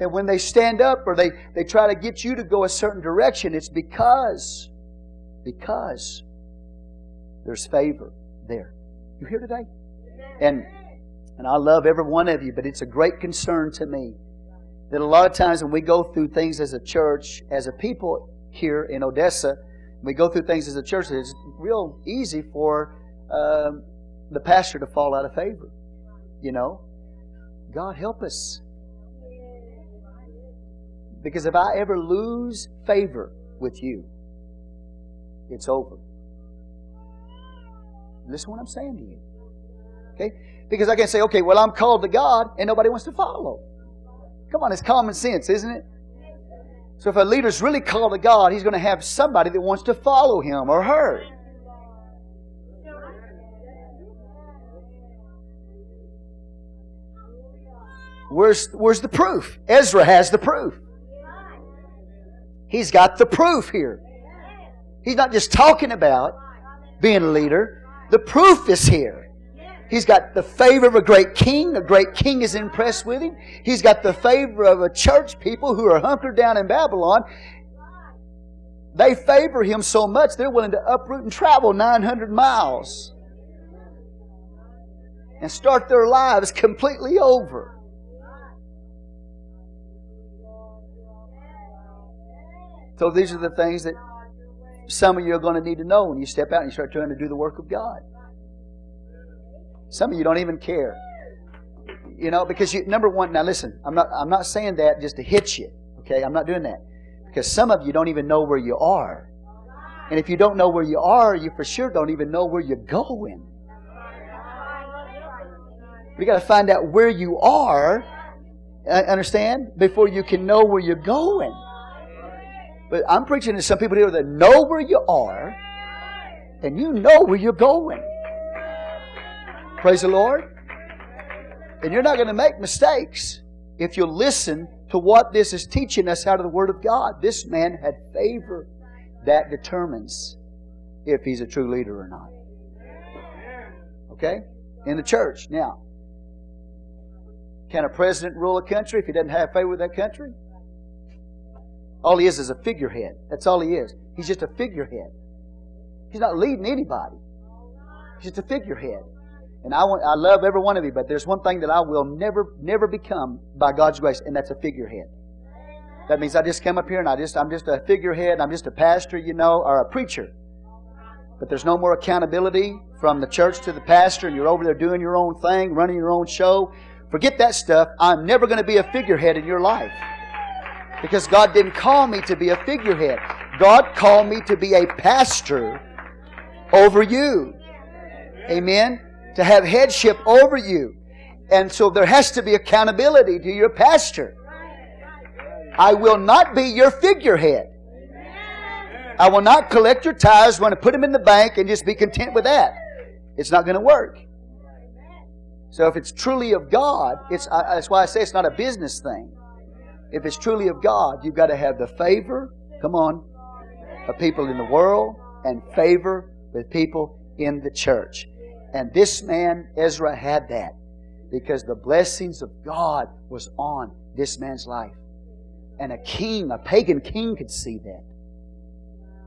And when they stand up or they try to get you to go a certain direction, it's because there's favor there. You here today? And I love every one of you, but it's a great concern to me that a lot of times when we go through things as a church, as a people here in Odessa, we go through things as a church, it's real easy for the pastor to fall out of favor. You know, God help us. Because if I ever lose favor with you, it's over. Listen to what I'm saying to you. Okay? Because I can say, okay, well, I'm called to God and nobody wants to follow. Come on, it's common sense, isn't it? So if a leader's really called to God, he's going to have somebody that wants to follow him or her. Where's the proof? Ezra has the proof. He's got the proof here. He's not just talking about being a leader. The proof is here. He's got the favor of a great king. A great king is impressed with him. He's got the favor of a church people who are hunkered down in Babylon. They favor him so much they're willing to uproot and travel 900 miles and start their lives completely over. So these are the things that some of you are going to need to know when you step out and you start trying to do the work of God. Some of you don't even care. You know, because you, number one, now listen, I'm not saying that just to hit you. Okay, I'm not doing that. Because some of you don't even know where you are. And if you don't know where you are, you for sure don't even know where you're going. We got to find out where you are, understand, before you can know where you're going. But I'm preaching to some people here that know where you are, and you know where you're going. Praise the Lord. And you're not going to make mistakes if you listen to what this is teaching us out of the Word of God. This man had favor. That determines if he's a true leader or not. Okay? In the church. Now, can a president rule a country if he doesn't have favor with that country? All he is a figurehead. That's all he is. He's just a figurehead. He's not leading anybody. He's just a figurehead. And I love every one of you, but there's one thing that I will never become by God's grace, and that's a figurehead. That means I just come up here and I'm just a figurehead. I'm just a pastor, you know, or a preacher. But there's no more accountability from the church to the pastor, and you're over there doing your own thing, running your own show. Forget that stuff. I'm never going to be a figurehead in your life. Because God didn't call me to be a figurehead. God called me to be a pastor over you. Amen? To have headship over you. And so there has to be accountability to your pastor. I will not be your figurehead. I will not collect your tithes, want to put them in the bank and just be content with that. It's not going to work. So if it's truly of God, that's why I say it's not a business thing. If it's truly of God, you've got to have the favor, come on, of people in the world and favor with people in the church. And this man, Ezra, had that because the blessings of God was on this man's life. And a king, a pagan king, could see that.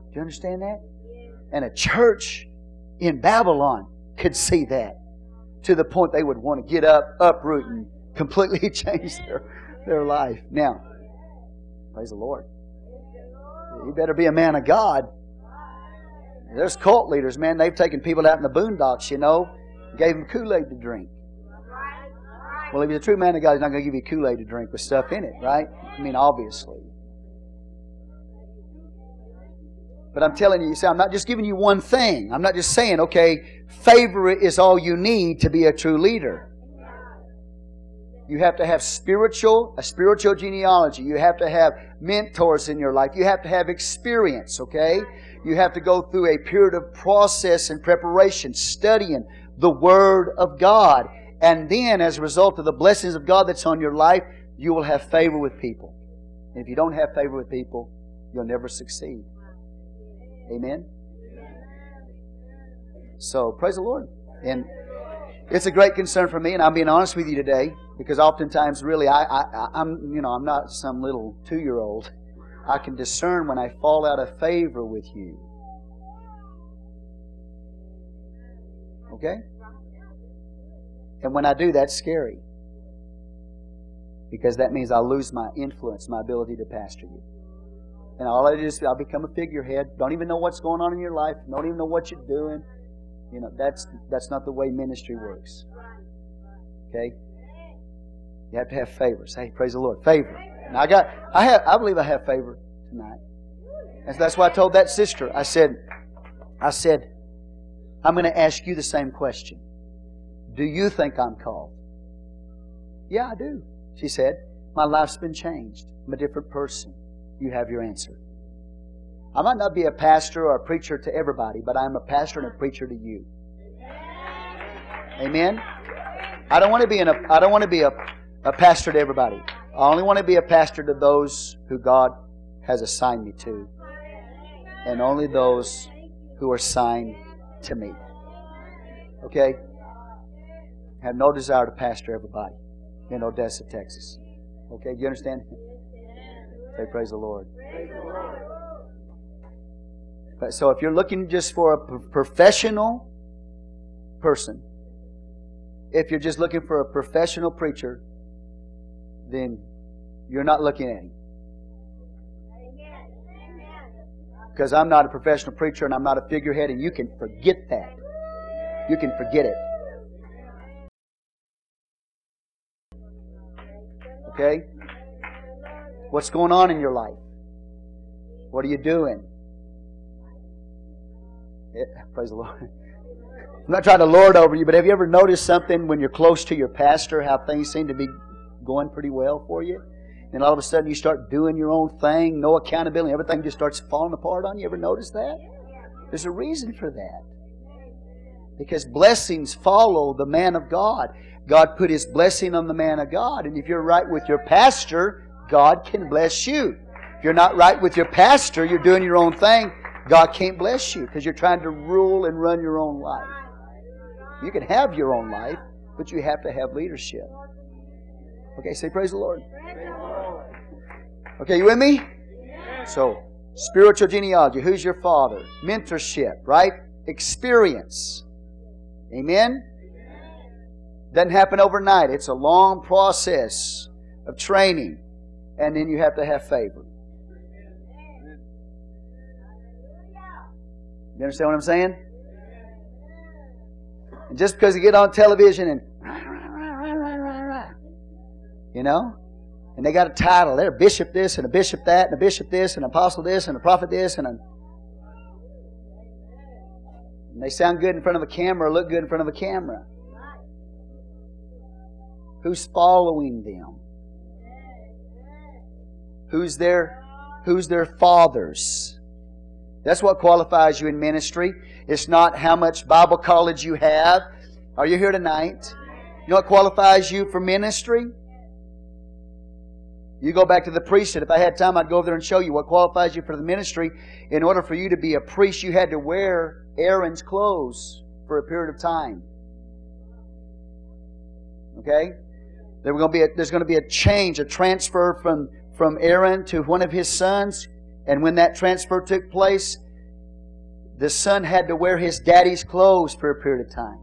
Do you understand that? And a church in Babylon could see that to the point they would want to get up, uproot, and completely change their life. Now, praise the Lord. You better be a man of God. There's cult leaders, man. They've taken people out in the boondocks, you know, gave them Kool-Aid to drink. Well, if he's a true man of God, he's not going to give you Kool-Aid to drink with stuff in it, right? I mean, obviously. But I'm telling you, you see, I'm not just giving you one thing. I'm not just saying, okay, favor is all you need to be a true leader. You have to have a spiritual genealogy. You have to have mentors in your life. You have to have experience, okay? You have to go through a period of process and preparation, studying the Word of God. And then, as a result of the blessings of God that's on your life, you will have favor with people. And if you don't have favor with people, you'll never succeed. Amen? So, praise the Lord. And it's a great concern for me, and I'm being honest with you today. Because oftentimes, really, I'm not some little 2-year-old. I can discern when I fall out of favor with you. Okay? And when I do, that's scary. Because that means I lose my influence, my ability to pastor you. And all I do is I'll become a figurehead. Don't even know what's going on in your life. Don't even know what you're doing. You know, that's not the way ministry works. Okay? You have to have favor. Say, praise the Lord. Favor. And I believe I have favor tonight. And so that's why I told that sister. I said, I'm going to ask you the same question. Do you think I'm called? Yeah, I do. She said, my life's been changed. I'm a different person. You have your answer. I might not be a pastor or a preacher to everybody, but I'm a pastor and a preacher to you. Amen? I don't want to be a pastor to everybody. I only want to be a pastor to those who God has assigned me to. And only those who are assigned to me. Okay? have no desire to pastor everybody in Odessa, Texas. Okay, you understand? Say praise the Lord. Praise the Lord. So if you're looking just for a professional person, if you're just looking for a professional preacher, then you're not looking at him. Because I'm not a professional preacher and I'm not a figurehead, and you can forget that. You can forget it. Okay? What's going on in your life? What are you doing? Yeah, praise the Lord. I'm not trying to lord over you, but have you ever noticed something when you're close to your pastor, how things seem to be going pretty well for you? And all of a sudden you start doing your own thing, no accountability, everything just starts falling apart on you. Ever notice that? There's a reason for that. Because blessings follow the man of God. God put His blessing on the man of God. And if you're right with your pastor, God can bless you. If you're not right with your pastor, you're doing your own thing, God can't bless you because you're trying to rule and run your own life. You can have your own life, but you have to have leadership. Okay, say praise the Lord. Okay, you with me? Yeah. So, spiritual genealogy. Who's your father? Mentorship, right? Experience. Amen? Doesn't happen overnight. It's a long process of training. And then you have to have favor. You understand what I'm saying? And just because you get on television and you know? And they got a title. They're a bishop this and a bishop that and a bishop this and an apostle this and a prophet this and a... And they sound good in front of a camera, look good in front of a camera. Who's following them? Who's their fathers? That's what qualifies you in ministry. It's not how much Bible college you have. Are you here tonight? You know what qualifies you for ministry? You go back to the priesthood. If I had time, I'd go over there and show you what qualifies you for the ministry. In order for you to be a priest, you had to wear Aaron's clothes for a period of time. Okay? There's going to be a change, a transfer from Aaron to one of his sons. And when that transfer took place, the son had to wear his daddy's clothes for a period of time.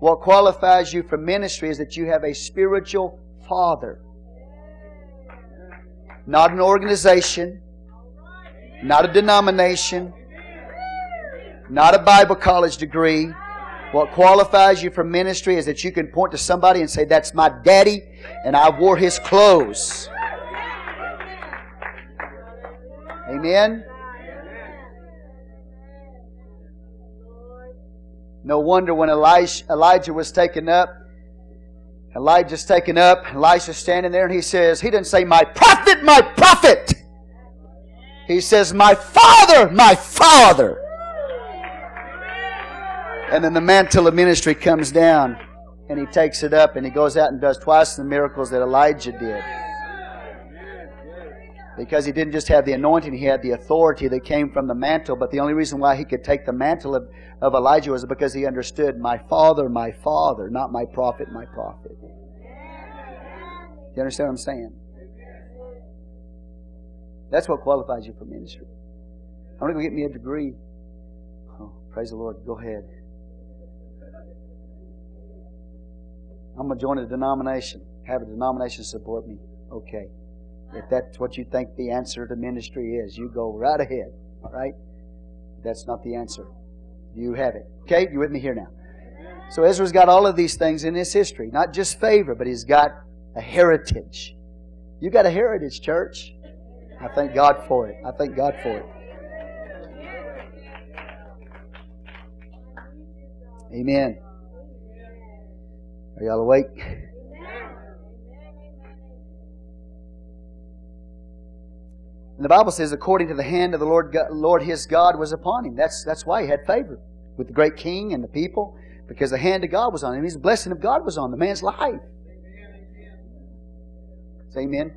What qualifies you for ministry is that you have a spiritual father. Not an organization, not a denomination, not a Bible college degree. What qualifies you for ministry is that you can point to somebody and say, that's my daddy, and I wore his clothes. Amen? No wonder when Elijah was taken up, Elijah's taken up. Elisha's standing there and he says, he didn't say, my prophet, my prophet. He says, my father, my father. And then the mantle of ministry comes down and he takes it up and he goes out and does twice the miracles that Elijah did. Because he didn't just have the anointing, he had the authority that came from the mantle. But the only reason why he could take the mantle of Elijah was because he understood, my father, not my prophet, my prophet. You understand what I'm saying? That's what qualifies you for ministry. I'm going to go get me a degree. Oh, praise the Lord. Go ahead. I'm going to join a denomination. Have a denomination support me. Okay. If that's what you think the answer to ministry is, you go right ahead. All right? That's not the answer. You have it. Okay? You're with me here now. So Ezra's got all of these things in his history. Not just favor, but he's got a heritage. You got a heritage, church. I thank God for it. I thank God for it. Amen. Are y'all awake? And the Bible says, according to the hand of the Lord his God was upon him. That's why he had favor with the great king and the people, because the hand of God was on him. His blessing of God was on the man's life. Say amen.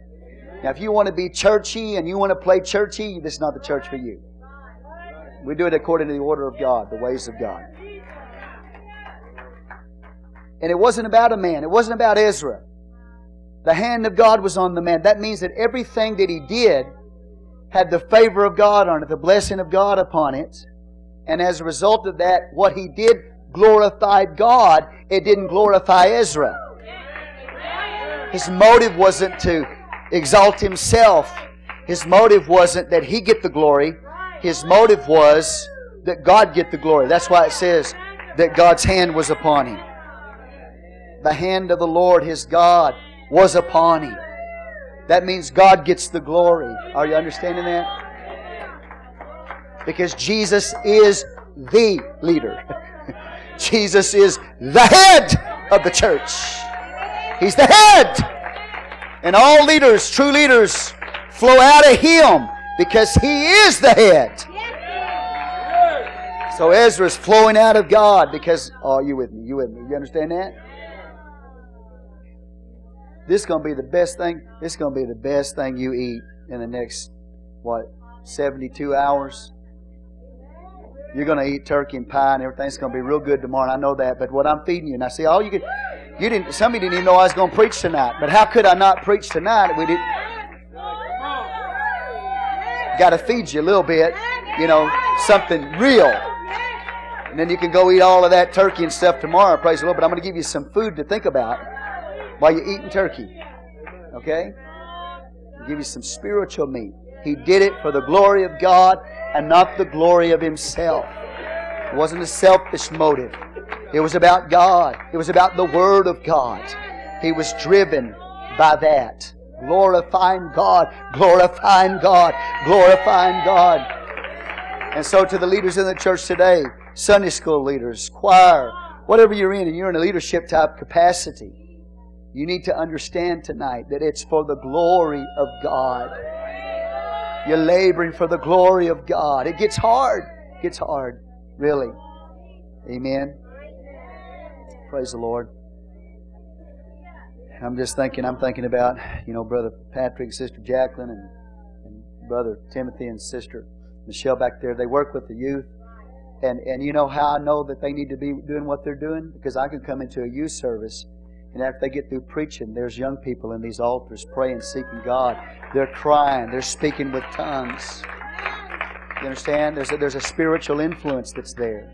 Now, if you want to be churchy and you want to play churchy, this is not the church for you. We do it according to the order of God, the ways of God. And it wasn't about a man. It wasn't about Ezra. The hand of God was on the man. That means that everything that he did had the favor of God on it, the blessing of God upon it. And as a result of that, what he did glorified God. It didn't glorify Ezra. His motive wasn't to exalt himself. His motive wasn't that he get the glory. His motive was that God get the glory. That's why it says that God's hand was upon him. The hand of the Lord, his God, was upon him. That means God gets the glory. Are you understanding that? Because Jesus is the leader. Jesus is the head of the church. He's the head. And all leaders, true leaders, flow out of Him because He is the head. So Ezra's flowing out of God because... Oh, you with me? You with me? You understand that? This is going to be the best thing. This is going to be the best thing you eat in the next, 72 hours. You're going to eat turkey and pie and everything. It's going to be real good tomorrow. And I know that. But what I'm feeding you, and I say, some of you didn't even know I was going to preach tonight. But how could I not preach tonight? We didn't. Got to feed you a little bit, something real. And then you can go eat all of that turkey and stuff tomorrow. Praise the Lord. But I'm going to give you some food to think about while you're eating turkey. Okay? I'll give you some spiritual meat. He did it for the glory of God and not the glory of himself. It wasn't a selfish motive. It was about God. It was about the Word of God. He was driven by that. Glorifying God. Glorifying God. Glorifying God. And so to the leaders in the church today, Sunday school leaders, choir, whatever you're in, and you're in a leadership type capacity, you need to understand tonight that it's for the glory of God. You're laboring for the glory of God. It gets hard. It gets hard, really. Amen. Praise the Lord. I'm thinking about, Brother Patrick, Sister Jacqueline, and Brother Timothy and Sister Michelle back there. They work with the youth. And you know how I know that they need to be doing what they're doing? Because I can come into a youth service, and after they get through preaching, there's young people in these altars praying, seeking God. They're crying. They're speaking with tongues. You understand? There's a spiritual influence that's there.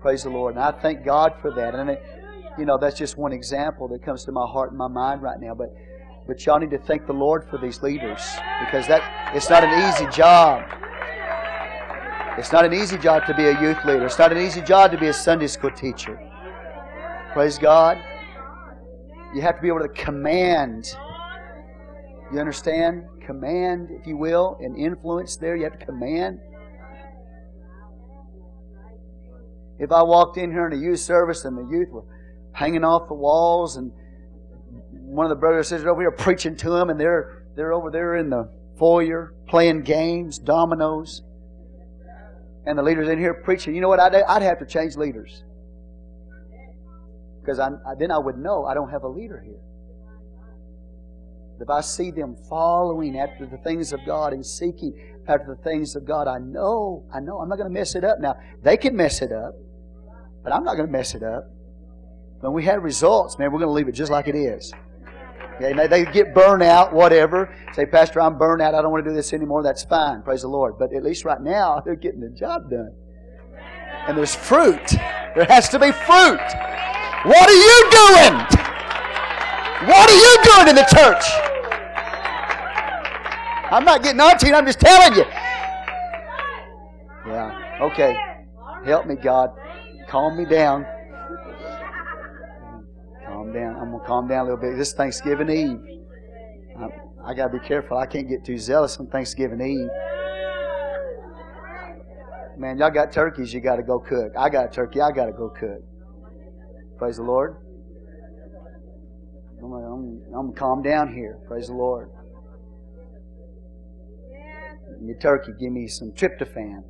Praise the Lord. And I thank God for that. And that's just one example that comes to my heart and my mind right now. But y'all need to thank the Lord for these leaders, because it's not an easy job. It's not an easy job to be a youth leader. It's not an easy job to be a Sunday school teacher. Praise God. You have to be able to command. You understand? Command, if you will, and influence there. You have to command. If I walked in here in a youth service and the youth were hanging off the walls, and one of the brothers says over here preaching to them, and they're over there in the foyer playing games, dominoes, and the leader's in here preaching, you know what? I'd have to change leaders. Because then I would know I don't have a leader here. If I see them following after the things of God and seeking after the things of God, I know. I'm not going to mess it up. Now, they can mess it up, but I'm not going to mess it up. When we have results, man, we're going to leave it just like it is. Yeah, they get burned out, whatever. Say, Pastor, I'm burned out. I don't want to do this anymore. That's fine. Praise the Lord. But at least right now, they're getting the job done. And there's fruit. There has to be fruit. What are you doing? What are you doing in the church? I'm not getting on to you. I'm just telling you. Yeah. Okay. Help me, God. Calm me down. Calm down. I'm going to calm down a little bit. This is Thanksgiving Eve. I got to be careful. I can't get too zealous on Thanksgiving Eve. Man, y'all got turkeys you got to go cook. I got a turkey I got to go cook. Praise the Lord. I'm going to calm down here. Praise the Lord. And your turkey, give me some tryptophan.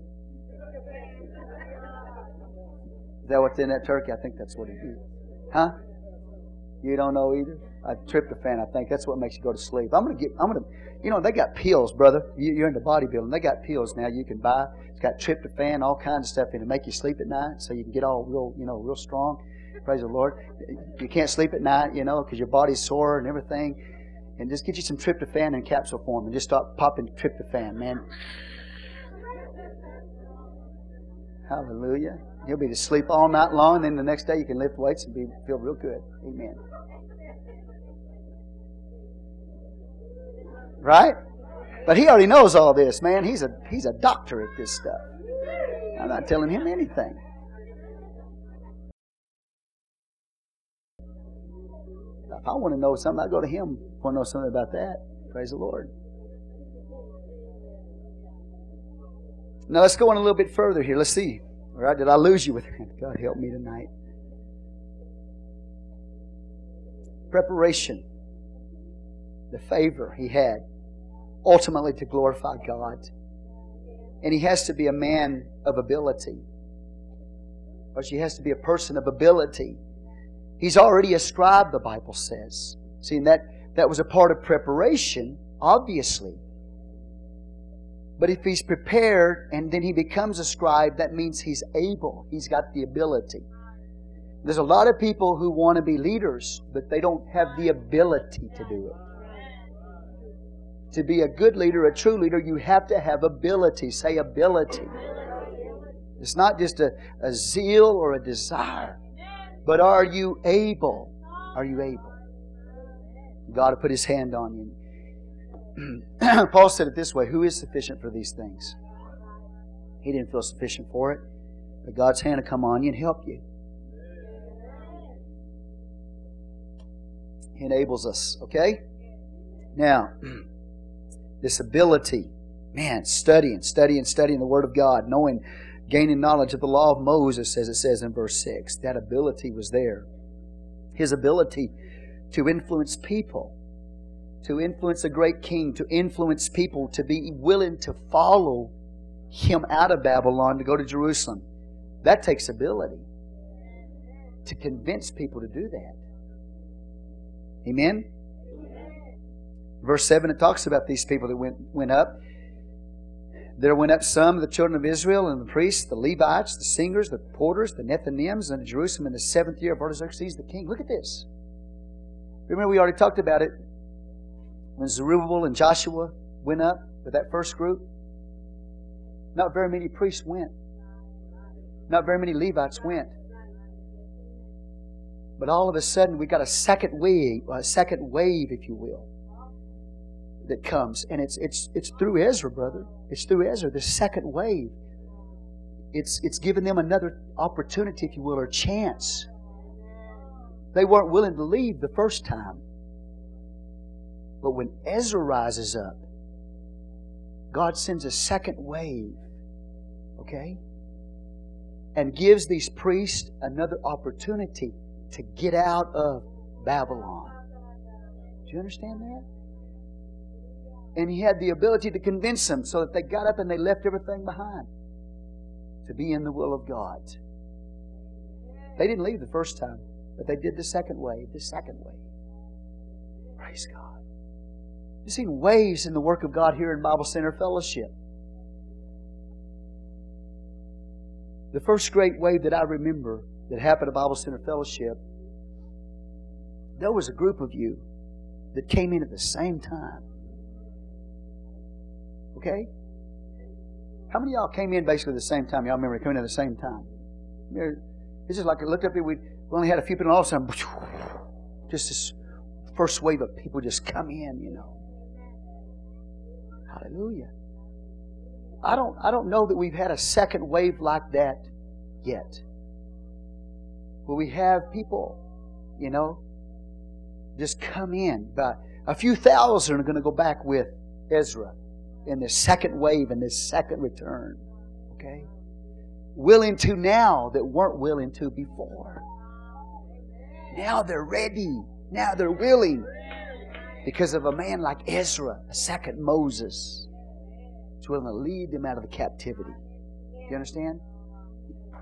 Is that what's in that turkey? I think that's what it is. Huh? You don't know either? Tryptophan, I think. That's what makes you go to sleep. They got pills, brother. You're into bodybuilding. They got pills now you can buy. It's got tryptophan, all kinds of stuff in it. Make you sleep at night so you can get all real strong. Praise the Lord. You can't sleep at night, you know, because your body's sore and everything. And just get you some tryptophan in capsule form and just start popping tryptophan, man. Hallelujah. You'll be to sleep all night long, and then the next day you can lift weights and feel real good. Amen. Right? But he already knows all this, man. He's a doctor at this stuff. I'm not telling him anything. If I want to know something, I go to him. If I want to know something about that, praise the Lord. Now let's go on a little bit further here. Let's see. All right, did I lose you with that? God help me tonight. Preparation. The favor he had, ultimately to glorify God. And he has to be a man of ability. Or she has to be a person of ability. He's already a scribe, the Bible says. See, and that was a part of preparation, obviously. But if he's prepared and then he becomes a scribe, that means he's able. He's got the ability. There's a lot of people who want to be leaders, but they don't have the ability to do it. To be a good leader, a true leader, you have to have ability. Say ability. It's not just a zeal or a desire. But are you able? Are you able? God will put His hand on you. Paul said it this way, who is sufficient for these things? He didn't feel sufficient for it. But God's hand will come on you and help you. He enables us, okay? Now, this ability, man, studying the Word of God, knowing, gaining knowledge of the law of Moses, as it says in verse 6. That ability was there. His ability to influence people, to influence a great king, to influence people, to be willing to follow him out of Babylon to go to Jerusalem. That takes ability to convince people to do that. Amen? Verse 7, it talks about these people that went up. There went up some of the children of Israel, and the priests, the Levites, the singers, the porters, the Nethinims, unto Jerusalem in the 7th year of Artaxerxes the king. Look at this. Remember, we already talked about it when Zerubbabel and Joshua went up with that first group. Not very many priests went. Not very many Levites went. But all of a sudden, we got a second wave, if you will, that comes, and it's through Ezra, brother. It's through Ezra, the second wave. It's giving them another opportunity, if you will, or chance. They weren't willing to leave the first time. But when Ezra rises up, God sends a second wave, okay? And gives these priests another opportunity to get out of Babylon. Do you understand that? And he had the ability to convince them so that they got up and they left everything behind to be in the will of God. They didn't leave the first time, but they did the second wave. Praise God. You've seen waves in the work of God here in Bible Centered Fellowship. The first great wave that I remember that happened at Bible Centered Fellowship, there was a group of you that came in at the same time. Okay? How many of y'all came in basically the same time? Y'all remember coming in at the same time? It's just like I looked up here, we only had a few people, and all of a sudden, just this first wave of people just come in, you know. Hallelujah. I don't know that we've had a second wave like that yet. Where we have people, you know, just come in. But a few thousand are going to go back with Ezra in this second wave, in this second return. Okay? Willing to now that weren't willing to before. Now they're ready. Now they're willing. Because of a man like Ezra, a second Moses, who's willing to lead them out of the captivity. You understand?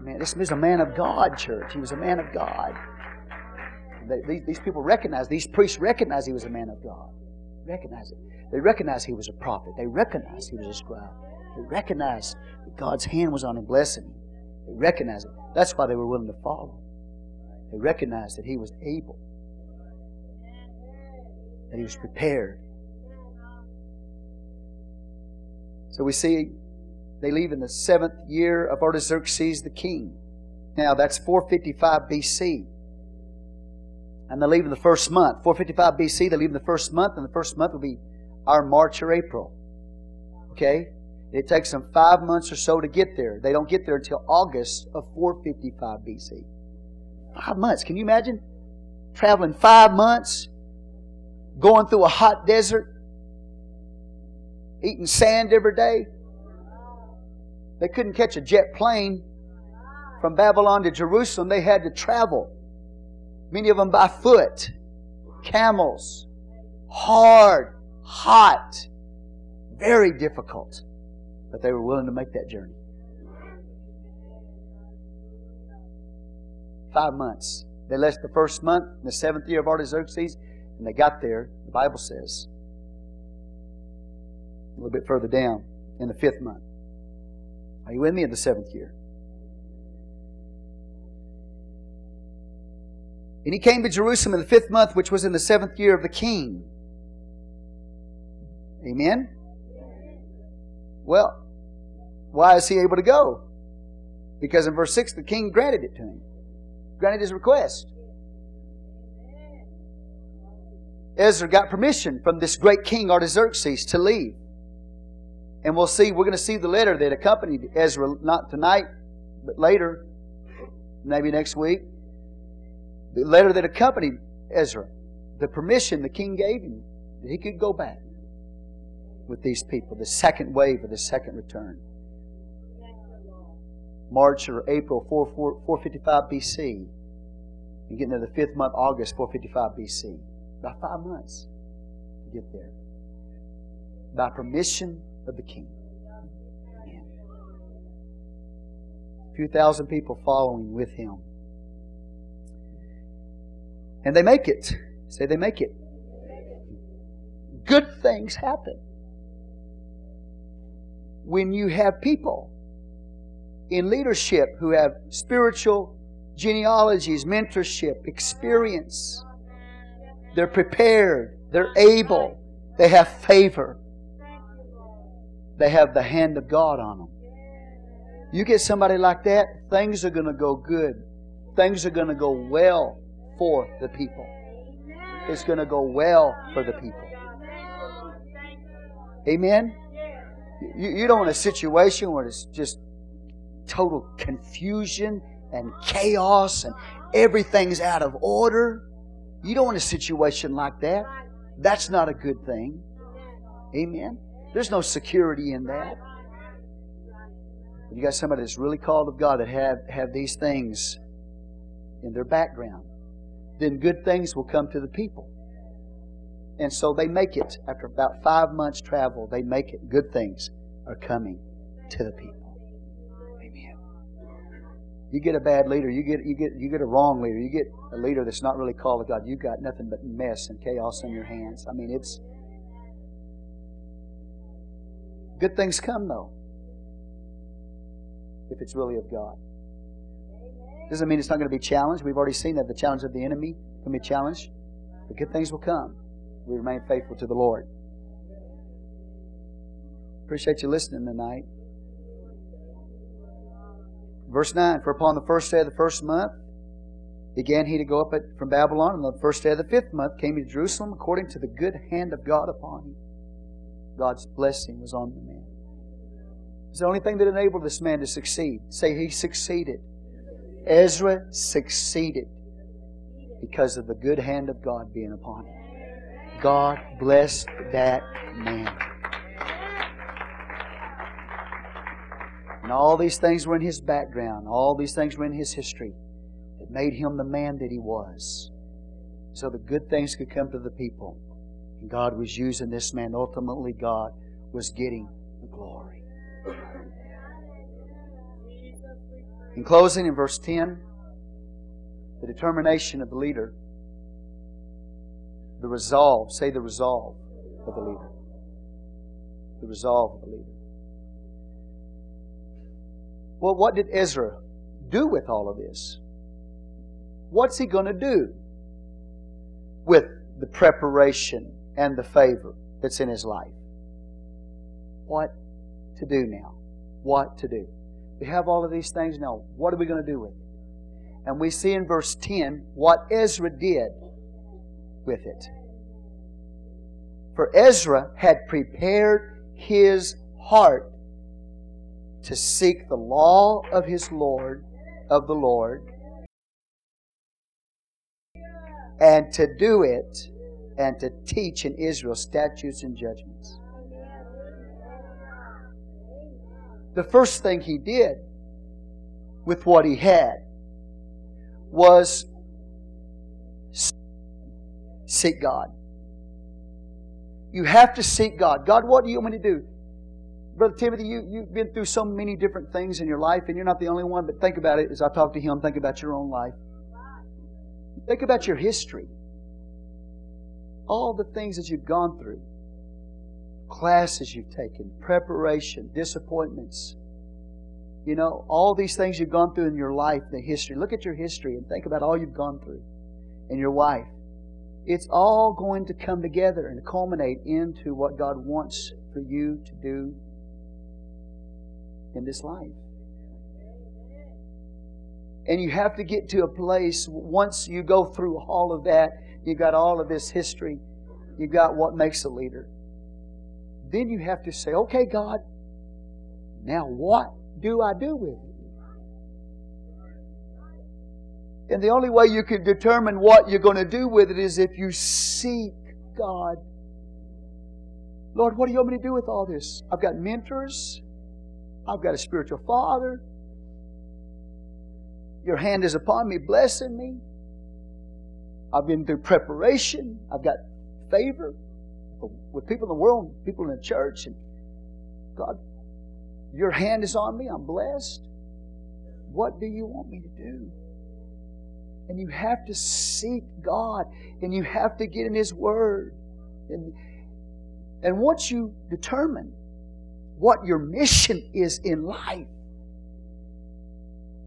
Man, this was a man of God, church. He was a man of God. These people recognized, these priests recognized he was a man of God. Recognize it. They recognized he was a prophet. They recognized he was a scribe. They recognized that God's hand was on him, blessing him. They recognized it. That's why they were willing to follow. They recognized that he was able, that he was prepared. So we see they leave in the 7th year of Artaxerxes the king. Now that's 455 BC. And they leave in the first month. 455 BC, they leave in the first month, and the first month will be our March or April. Okay? It takes them 5 months or so to get there. They don't get there until August of 455 BC. 5 months. Can you imagine? Traveling 5 months, going through a hot desert, eating sand every day. They couldn't catch a jet plane from Babylon to Jerusalem. They had to travel. Many of them by foot, camels, hard, hot, very difficult. But they were willing to make that journey. 5 months. They left the first month in the 7th year of Artaxerxes, and they got there, the Bible says, a little bit further down, in the 5th month. Are you with me? In the 7th year. And he came to Jerusalem in the 5th month, which was in the 7th year of the king. Amen? Well, why is he able to go? Because in verse 6, the king granted it to him. Granted his request. Ezra got permission from this great king, Artaxerxes, to leave. And we'll see, we're going to see the letter that accompanied Ezra, not tonight, but later, maybe next week. The letter that accompanied Ezra, the permission the king gave him that he could go back with these people, the second wave of the second return. March or April 455 BC. You're getting there the 5th month, August 455 BC. By 5 months to get there. By permission of the king. Yeah. A few thousand people following with him. And they make it. Say they make it. Good things happen when you have people in leadership who have spiritual genealogies, mentorship, experience. They're prepared. They're able. They have favor. They have the hand of God on them. You get somebody like that, things are going to go good. Things are going to go well for the people. It's going to go well for the people. Amen? You don't want a situation where it's just total confusion and chaos and everything's out of order. You don't want a situation like that. That's not a good thing. Amen? There's no security in that. You got somebody that's really called of God that have these things in their background. Then good things will come to the people. And so they make it. After about 5 months travel, they make it. Good things are coming to the people. Amen. You get a bad leader, you get a wrong leader, you get a leader that's not really called of God, you got nothing but mess and chaos in your hands. I mean, it's good things come though. If it's really of God. Doesn't mean it's not going to be challenged. We've already seen that the challenge of the enemy can be challenged. But good things will come. We remain faithful to the Lord. Appreciate you listening tonight. Verse 9, for upon the first day of the first month began he to go up from Babylon, and on the first day of the 5th month came he to Jerusalem according to the good hand of God upon him. God's blessing was on the man. It's the only thing that enabled this man to succeed. Say he succeeded. Ezra succeeded because of the good hand of God being upon him. God blessed that man. And all these things were in his background. All these things were in his history that made him the man that he was. So the good things could come to the people. And God was using this man. Ultimately, God was getting the glory. In closing, in verse 10, the determination of the leader, the resolve, say the resolve of the leader. The resolve of the leader. Well, what did Ezra do with all of this? What's he going to do with the preparation and the favor that's in his life? What to do now? What to do? We have all of these things now. What are we going to do with it? And we see in verse 10 what Ezra did with it. For Ezra had prepared his heart to seek the law of his Lord, of the Lord, and to do it, and to teach in Israel statutes and judgments. The first thing he did with what he had was seek God. You have to seek God. God, what do you want me to do? Brother Timothy, you've been through so many different things in your life, and you're not the only one, but think about it as I talk to him. Think about your own life. Think about your history. All the things that you've gone through. Classes you've taken. Preparation. Disappointments. You know, all these things you've gone through in your life, the history. Look at your history and think about all you've gone through. And your wife. It's all going to come together and culminate into what God wants for you to do in this life. And you have to get to a place, once you go through all of that, you've got all of this history, you've got what makes a leader. Then you have to say, okay, God, now what do I do with it? And the only way you can determine what you're going to do with it is if you seek God. Lord, what do you want me to do with all this? I've got mentors. I've got a spiritual father. Your hand is upon me, blessing me. I've been through preparation. I've got favor with people in the world, people in the church. And God, your hand is on me. I'm blessed. What do you want me to do? And you have to seek God. And you have to get in His Word. And once you determine what your mission is in life,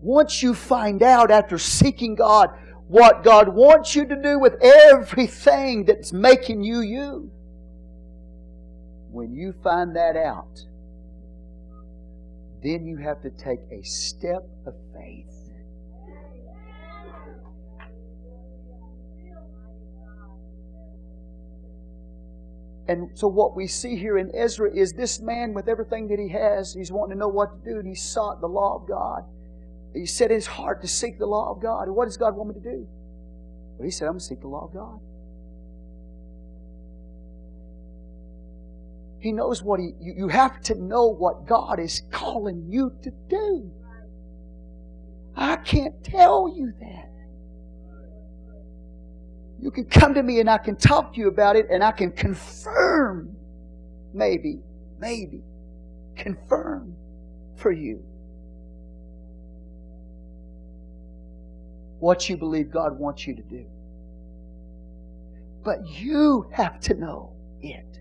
once you find out after seeking God what God wants you to do with everything that's making you you, when you find that out, then you have to take a step of faith. And so what we see here in Ezra is this man with everything that he has, he's wanting to know what to do, and he sought the law of God. He set his heart to seek the law of God. And what does God want me to do? Well, he said, I'm going to seek the law of God. He knows what you have to know what God is calling you to do. I can't tell you that. You can come to me and I can talk to you about it and I can confirm, maybe, confirm for you what you believe God wants you to do. But you have to know it.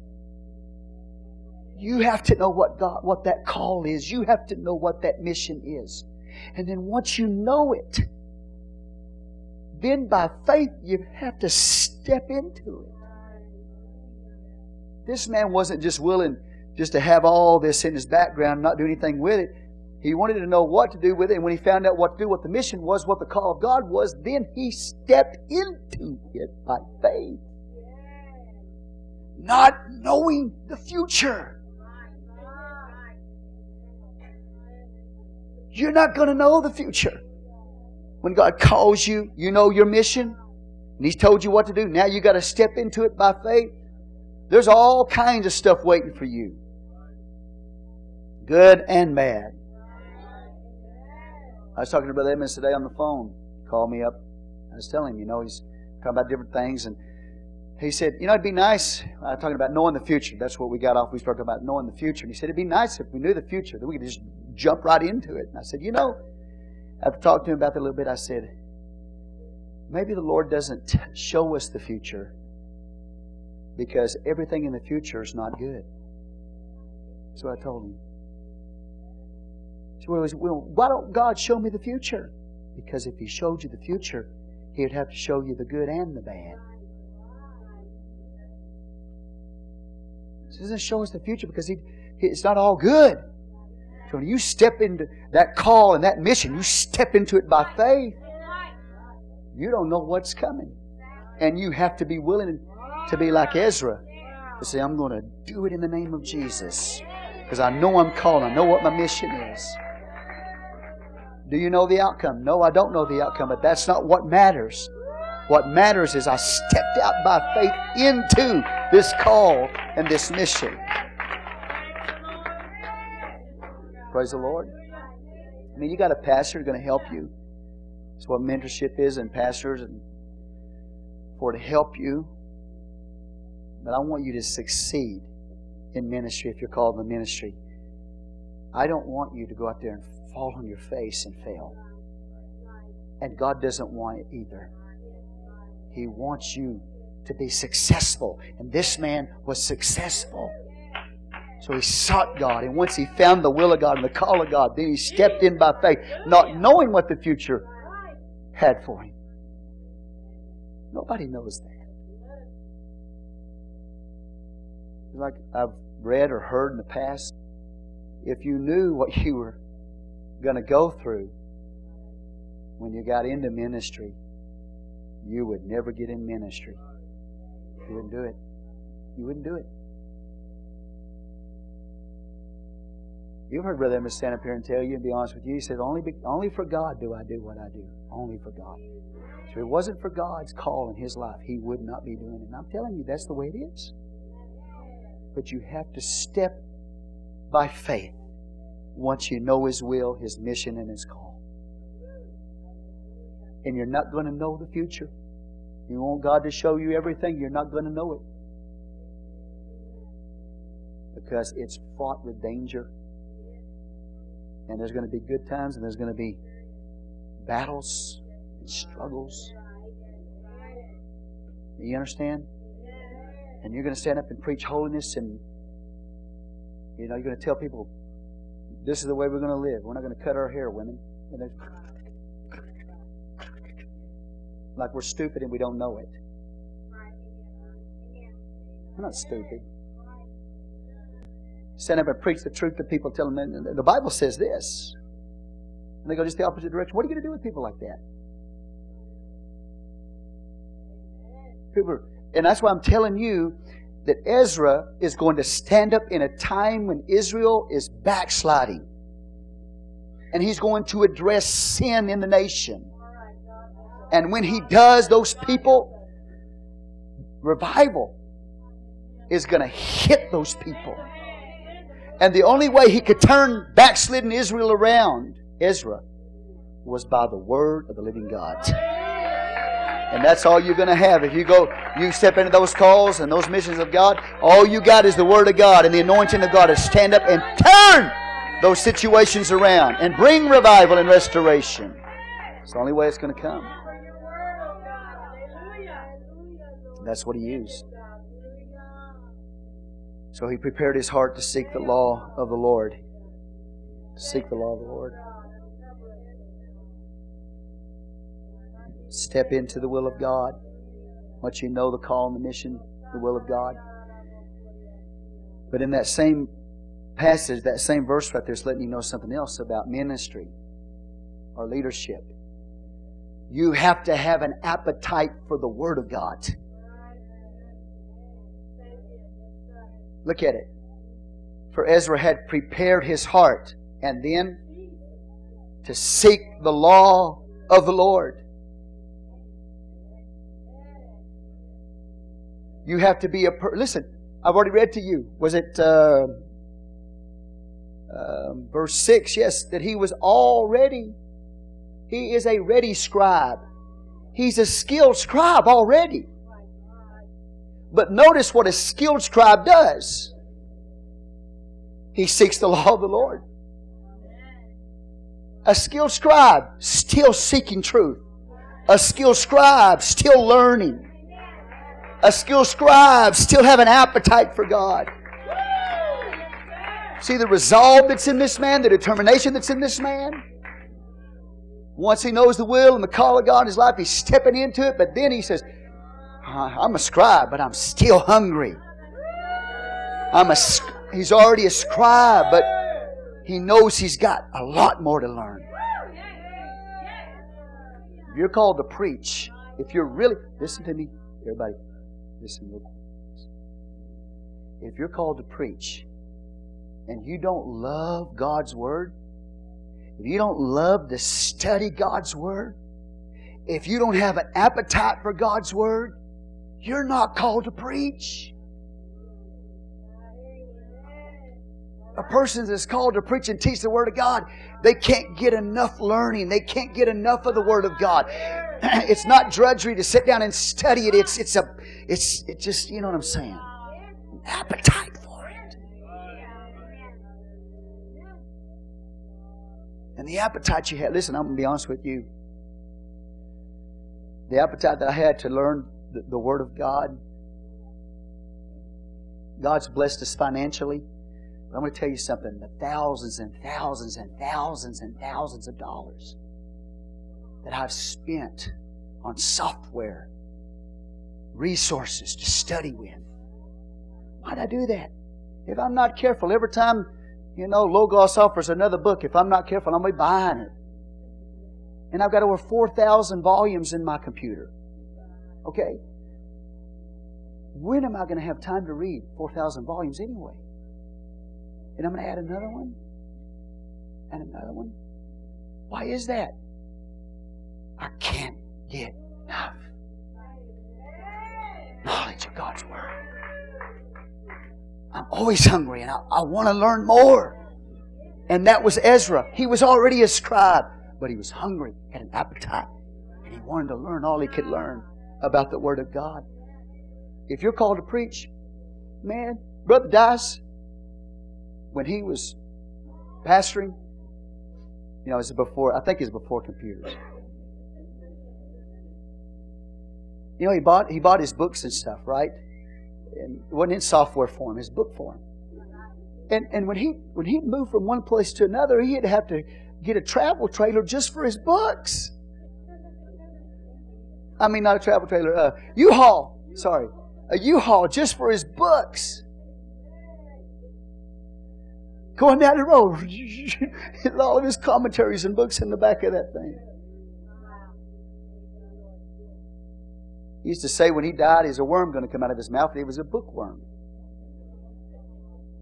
You have to know what that call is. You have to know what that mission is. And then once you know it, then by faith you have to step into it. This man wasn't just willing just to have all this in his background and not do anything with it. He wanted to know what to do with it, and when he found out what to do, what the mission was, what the call of God was, then he stepped into it by faith. Not knowing the future. You're not going to know the future. When God calls you, you know your mission, and He's told you what to do. Now you got to step into it by faith. There's all kinds of stuff waiting for you. Good and bad. I was talking to Brother Edmonds today on the phone. He called me up. I was telling him, he's talking about different things. And he said, it'd be nice. I was talking about knowing the future. That's what we got off. We started talking about knowing the future. And he said, it'd be nice if we knew the future. Then we could just jump right into it. And I said, I've talked to him about that a little bit. I said, maybe the Lord doesn't show us the future because everything in the future is not good. That's what I told him. So why don't God show me the future? Because if He showed you the future, He would have to show you the good and the bad. He doesn't show us the future because it's not all good. So when you step into that call and that mission, you step into it by faith. You don't know what's coming. And you have to be willing to be like Ezra. To say, I'm going to do it in the name of Jesus. Because I know I'm called. I know what my mission is. Do you know the outcome? No, I don't know the outcome. But that's not what matters. What matters is I stepped out by faith into this call and this mission. Praise the Lord. I mean, you got a pastor who's going to help you. That's what mentorship is, and pastors and for to help you. But I want you to succeed in ministry if you're called to ministry. I don't want you to go out there and fall on your face and fail. And God doesn't want it either. He wants you to be successful. And this man was successful. So he sought God. And once he found the will of God and the call of God, then he stepped in by faith, not knowing what the future had for him. Nobody knows that. Like I've read or heard in the past, if you knew what you were going to go through when you got into ministry, you would never get in ministry. You wouldn't do it. You wouldn't do it. You've heard Brother Emma stand up here and tell you, and be honest with you, he says, only for God do I do what I do. Only for God. So if it wasn't for God's call in his life, he would not be doing it. And I'm telling you, that's the way it is. But you have to step by faith once you know His will, His mission, and His call. And you're not going to know the future. You want God to show you everything, you're not going to know it. Because it's fraught with danger. And there's going to be good times and there's going to be battles and struggles. Do you understand? And you're going to stand up and preach holiness, and you're going to tell people, this is the way we're going to live. We're not going to cut our hair, women. And like we're stupid and we don't know it. We're not stupid. Stand up and preach the truth to people, tell them the Bible says this. And they go just the opposite direction. What are you going to do with people like that? And that's why I'm telling you that Ezra is going to stand up in a time when Israel is backsliding. And he's going to address sin in the nation. And when he does, those people, revival is going to hit those people. And the only way he could turn backslidden Israel around, Ezra, was by the word of the living God. And that's all you're going to have. If you go, you step into those calls and those missions of God, all you got is the Word of God and the anointing of God to stand up and turn those situations around and bring revival and restoration. It's the only way it's going to come. And that's what he used. So he prepared his heart to seek the law of the Lord. Seek the law of the Lord. Step into the will of God. Once you know the call and the mission, the will of God. But in that same passage, that same verse right there is letting you know something else about ministry or leadership. You have to have an appetite for the Word of God. Look at it. For Ezra had prepared his heart and then to seek the law of the Lord. You have to be a person. Listen, I've already read to you. Was it verse 6? Yes, that he was already. He is a ready scribe. He's a skilled scribe already. But notice what a skilled scribe does. He seeks the law of the Lord. A skilled scribe still seeking truth. A skilled scribe still learning. A skilled scribe still have an appetite for God. See the resolve that's in this man, the determination that's in this man. Once he knows the will and the call of God in his life, he's stepping into it. But then he says, I'm a scribe, but I'm still hungry. He's already a scribe, but he knows he's got a lot more to learn. If you're called to preach, if you're really... Listen to me, everybody. Listen real quick. If you're called to preach and you don't love God's Word, if you don't love to study God's Word, if you don't have an appetite for God's Word, you're not called to preach. A person that's called to preach and teach the Word of God, they can't get enough learning. They can't get enough of the Word of God. It's not drudgery to sit down and study it. It's just, you know what I'm saying? An appetite for it. And the appetite you had, listen, I'm going to be honest with you. The appetite that I had to learn the Word of God, God's blessed us financially. But I'm going to tell you something. The thousands and thousands and thousands and thousands of dollars that I've spent on software, resources to study with. Why'd I do that? If I'm not careful, every time, Logos offers another book, if I'm not careful, I'm going to be buying it. And I've got over 4,000 volumes in my computer. Okay? When am I going to have time to read 4,000 volumes anyway? And I'm going to add another one? And another one? Why is that? I can't get enough knowledge of God's Word. I'm always hungry and I want to learn more. And that was Ezra. He was already a scribe, but he was hungry, had an appetite, and he wanted to learn all he could learn about the Word of God. If you're called to preach, man, Brother Dice, when he was pastoring, it was before computers. He bought his books and stuff, right? And it wasn't in software form, it was book form. And when he moved from one place to another, he'd have to get a travel trailer just for his books. I mean, not a travel trailer, a U-Haul just for his books. Going down the road, all of his commentaries and books in the back of that thing. He used to say when he died, there's a worm going to come out of his mouth, and it was a bookworm.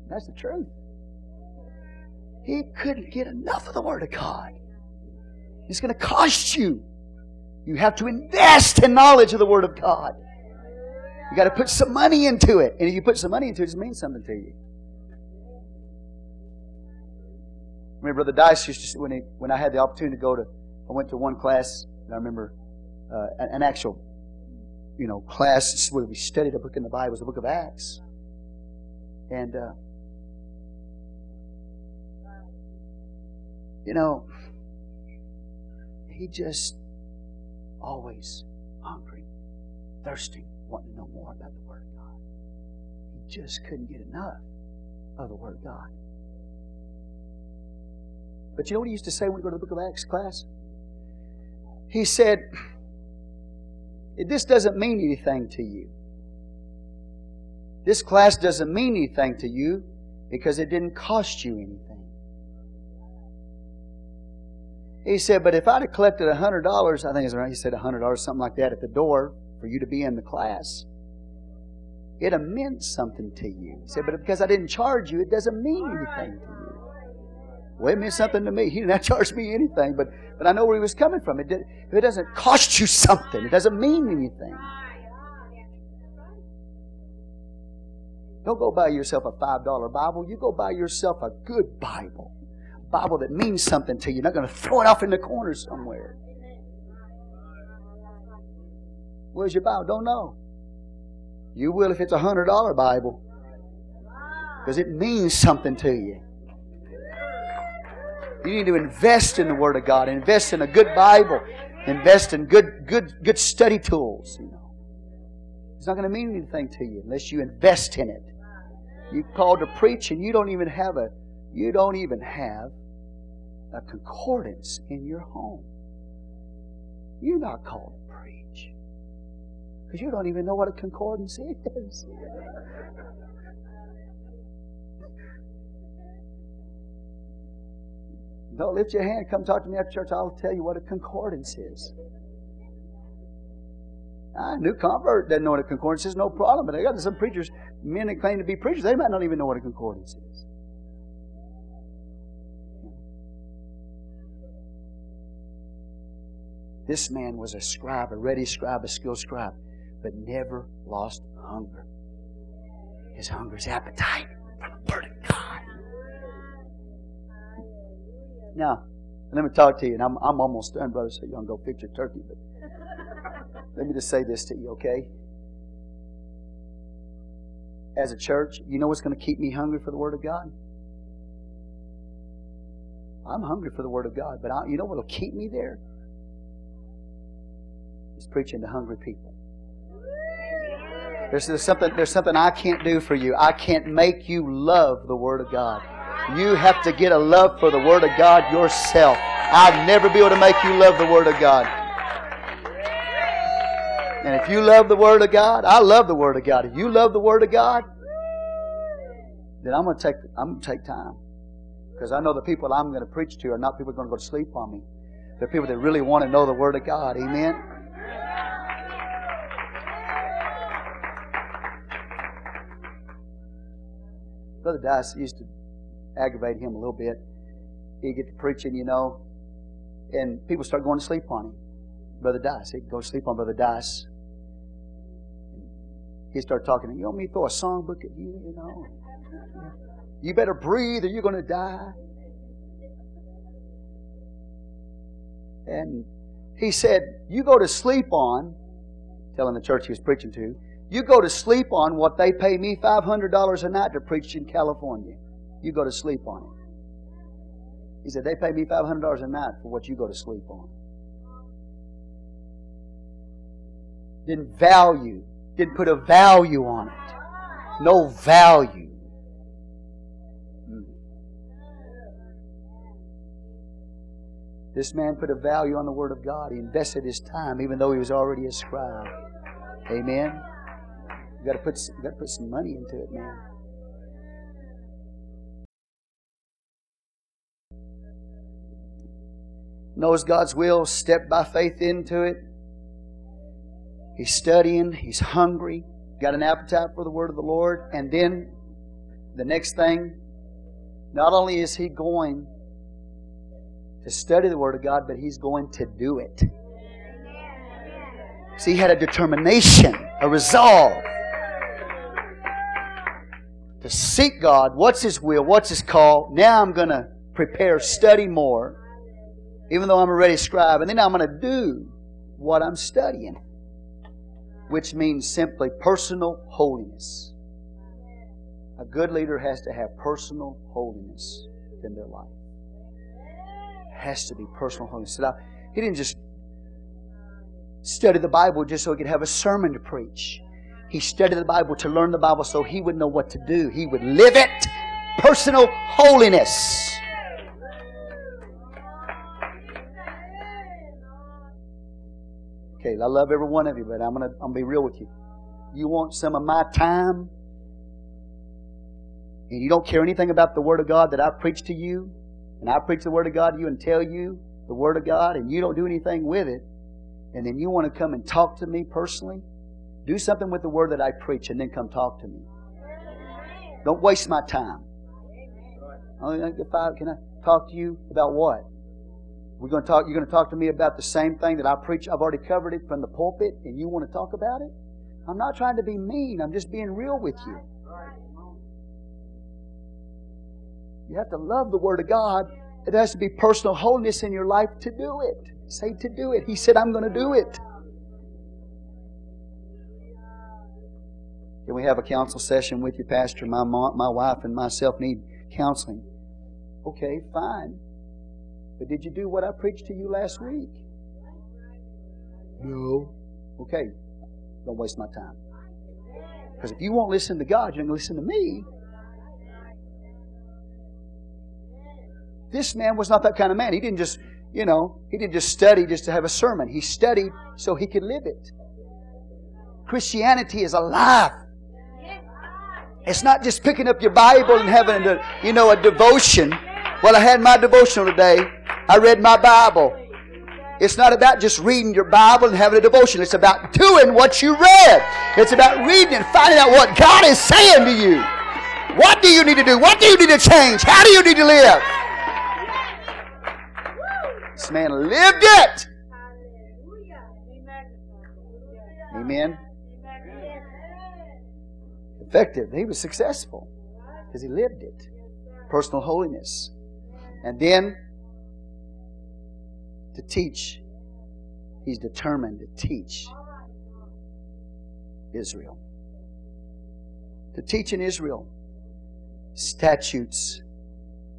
That's the truth. He couldn't get enough of the Word of God. It's going to cost you. You have to invest in knowledge of the Word of God. You got to put some money into it. And if you put some money into it, it means something to you. I remember Brother Dice used to say, when I had the opportunity to I went to one class, and I remember an actual, class where we studied a book in the Bible. It was the book of Acts. And, he just always hungry, thirsty, wanting to know more about the Word of God. He just couldn't get enough of the Word of God. But you know what he used to say when we go to the book of Acts class? He said, this doesn't mean anything to you. This class doesn't mean anything to you because it didn't cost you anything. He said, but if I'd have collected $100, I think it's around, he said $100, something like that, at the door for you to be in the class, it'd have meant something to you. He said, but because I didn't charge you, it doesn't mean anything to you. Well, it meant something to me. He did not charge me anything, but I know where he was coming from. If it doesn't cost you something, it doesn't mean anything. Don't go buy yourself a $5 Bible. You go buy yourself a good Bible. A Bible that means something to you. You're not going to throw it off in the corner somewhere. Where's your Bible? Don't know. You will if it's a $100 Bible. Because it means something to you. You need to invest in the Word of God. Invest in a good Bible. Invest in good study tools. It's not going to mean anything to you unless you invest in it. You're called to preach, and you don't even have a concordance in your home. You're not called to preach. Because you don't even know what a concordance is. Don't lift your hand. Come talk to me after church. I'll tell you what a concordance is. A new convert doesn't know what a concordance is. No problem. But I got some preachers, men that claim to be preachers, they might not even know what a concordance is. This man was a scribe, a ready scribe, a skilled scribe, but never lost hunger. His hunger's appetite for the Word of God. Now, let me talk to you, and I'm almost done, brother, so you don't go fix your turkey. But let me just say this to you, okay? As a church, you know what's going to keep me hungry for the Word of God? I'm hungry for the Word of God, but you know what will keep me there? It's preaching to hungry people. There's something I can't do for you. I can't make you love the Word of God. You have to get a love for the Word of God yourself. I'll never be able to make you love the Word of God. And if you love the Word of God, I love the Word of God. If you love the Word of God, then I'm gonna take time. Because I know the people I'm going to preach to are not people who are going to go to sleep on me. They're people that really want to know the Word of God. Amen? Brother Dice used to aggravate him a little bit. He'd get to preaching, you know, and people start going to sleep on him. Brother Dice, he'd go to sleep on Brother Dice. He'd start talking, you want me to throw a songbook at you, you know? You better breathe or you're going to die. And he said, you go to sleep on, telling the church he was preaching to, you go to sleep on what they pay me $500 a night to preach in California. You go to sleep on it. He said, they pay me $500 a night for what you go to sleep on. Didn't put a value on it. No value. This man put a value on the Word of God. He invested his time, even though he was already a scribe. Amen. You got to put some money into it, man. Knows God's will. Step by faith into it. He's studying. He's hungry. Got an appetite for the Word of the Lord. And then the next thing, not only is he going to study the Word of God, but he's going to do it. See, he had a determination, a resolve to seek God. What's His will? What's His call? Now I'm going to prepare, study more, even though I'm already scribe. And then I'm going to do what I'm studying, which means simply personal holiness. A good leader has to have personal holiness in their life. It has to be personal holiness. He didn't just studied the Bible just so he could have a sermon to preach. He studied the Bible to learn the Bible so he would know what to do. He would live it. Personal holiness. Okay, I love every one of you, but I'm gonna be real with you. You want some of my time, and you don't care anything about the Word of God that I preach to you, and I preach the Word of God to you and tell you the Word of God, and you don't do anything with it. And then you want to come and talk to me personally? Do something with the Word that I preach and then come talk to me. Don't waste my time. Can I talk to you about what? You're going to talk to me about the same thing that I preach. I've already covered it from the pulpit and you want to talk about it? I'm not trying to be mean. I'm just being real with you. You have to love the Word of God. There has to be personal holiness in your life to do it. Say to do it. He said, I'm going to do it. Can we have a counsel session with you, Pastor? My mom, my wife and myself need counseling. Okay, fine. But did you do what I preached to you last week? No. Okay, don't waste my time. Because if you won't listen to God, you're going to listen to me. This man was not that kind of man. He didn't just... You know, he didn't just study just to have a sermon. He studied so he could live it. Christianity is alive. It's not just picking up your Bible and having a devotion. Well, I had my devotional today. I read my Bible. It's not about just reading your Bible and having a devotion. It's about doing what you read. It's about reading and finding out what God is saying to you. What do you need to do? What do you need to change? How do you need to live? This man lived it. Amen. Effective. He was successful because he lived it. Personal holiness. And then to teach, he's determined to teach Israel. To teach in Israel statutes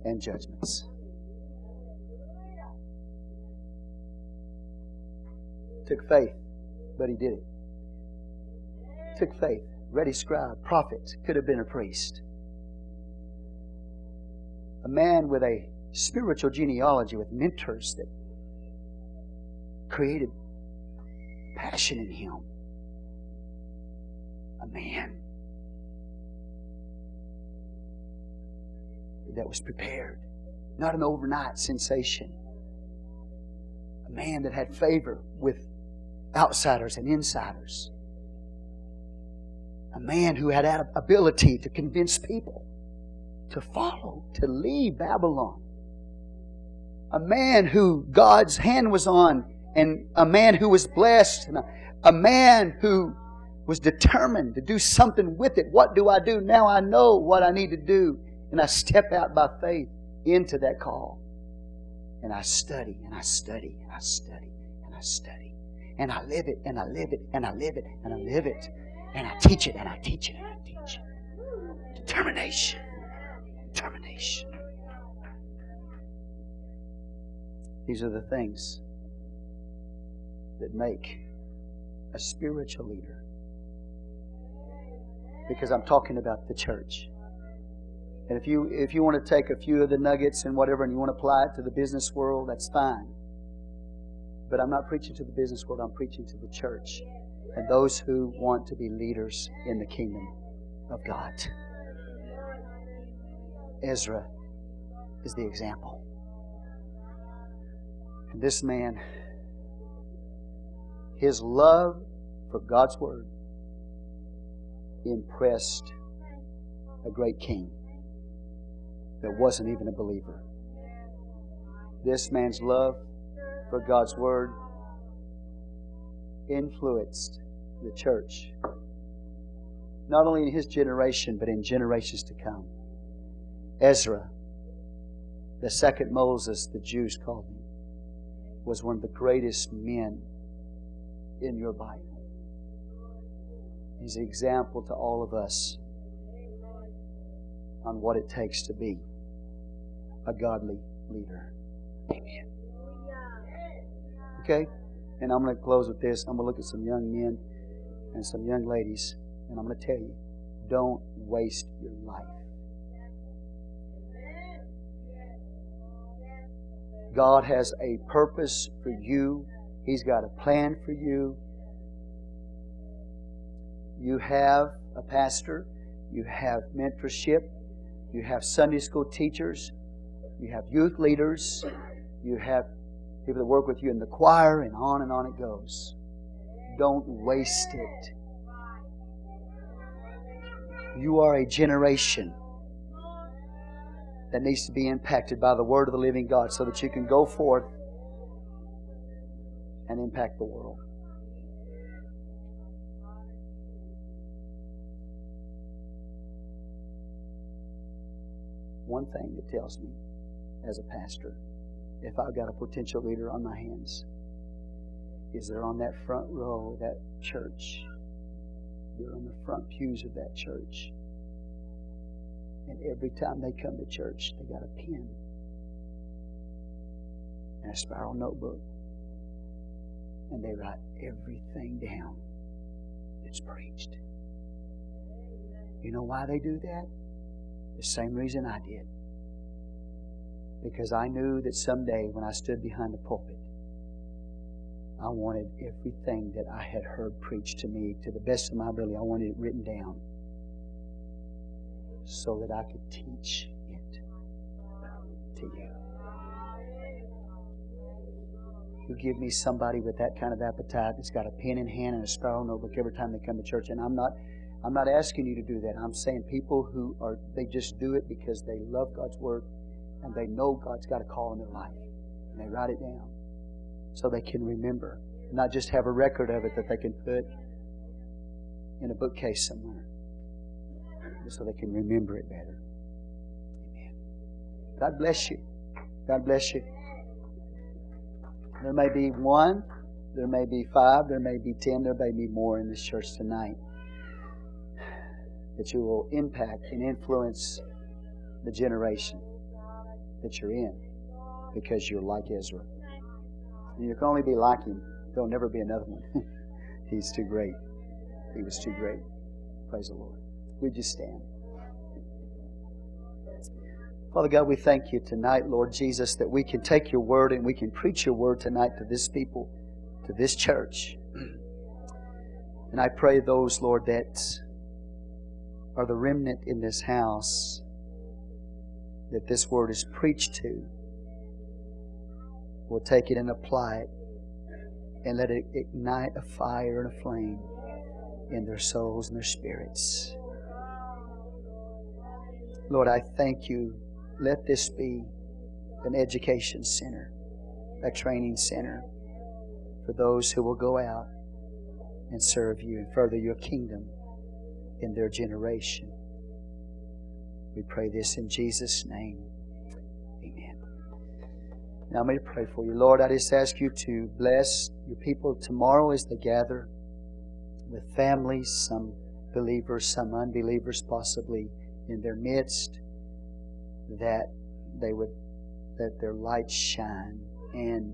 and judgments. Took faith, but he did it. Took faith. Ready scribe, prophet, could have been a priest. A man with a spiritual genealogy, with mentors that created passion in him. A man that was prepared. Not an overnight sensation. A man that had favor with outsiders and insiders. A man who had ability to convince people to follow, to leave Babylon. A man who God's hand was on, and a man who was blessed, and a man who was determined to do something with it. What do I do? Now I know what I need to do. And I step out by faith into that call. And I study, and I study, and I study, and I study. And I live it, and I live it, and I live it, and I live it. And I teach it, and I teach it, and I teach it. Determination. Determination. These are the things that make a spiritual leader. Because I'm talking about the church. And if you want to take a few of the nuggets and whatever and you want to apply it to the business world, that's fine. But I'm not preaching to the business world. I'm preaching to the church and those who want to be leaders in the kingdom of God. Ezra is the example. And this man, his love for God's Word impressed a great king that wasn't even a believer. This man's love for God's Word influenced the church, not only in his generation, but in generations to come. Ezra, the second Moses, the Jews called him, was one of the greatest men in your Bible. He's an example to all of us on what it takes to be a godly leader. Amen. Okay? And I'm going to close with this. I'm going to look at some young men and some young ladies. And I'm going to tell you, don't waste your life. God has a purpose for you. He's got a plan for you. You have a pastor. You have mentorship. You have Sunday school teachers. You have youth leaders. You have people that work with you in the choir, and on it goes. Don't waste it. You are a generation that needs to be impacted by the Word of the living God so that you can go forth and impact the world. One thing that tells me as a pastor, if I've got a potential leader on my hands, is they're on that front row of that church. They're on the front pews of that church. And every time they come to church, they got a pen and a spiral notebook. And they write everything down that's preached. You know why they do that? The same reason I did. because I knew that someday when I stood behind the pulpit, I wanted everything that I had heard preached to me to the best of my ability. I wanted it written down so that I could teach it to you. You give me somebody with that kind of appetite that's got a pen in hand and a spiral notebook every time they come to church. And I'm not asking you to do that. I'm saying people who are, they just do it because they love God's Word and they know God's got a call in their life. And they write it down so they can remember. Not just have a record of it that they can put in a bookcase somewhere. So they can remember it better. Amen. God bless you. God bless you. There may be one, there may be five, there may be 10, there may be more in this church tonight that you will impact and influence the generation that you're in because you're like Ezra. And you can only be like him. There'll never be another one. He's too great. He was too great. Praise the Lord. Would you stand? Father God, we thank you tonight, Lord Jesus, that we can take your word and we can preach your word tonight to this people, to this church. And I pray those, Lord, that are the remnant in this house, that this word is preached to, will take it and apply it and let it ignite a fire and a flame in their souls and their spirits. Lord, I thank you. Let this be an education center, a training center for those who will go out and serve you and further your kingdom in their generation. We pray this in Jesus' name. Amen. Now I'm going to pray for you. Lord, I just ask you to bless your people tomorrow as they gather with families, some believers, some unbelievers possibly, in their midst, that they would, that their light shine and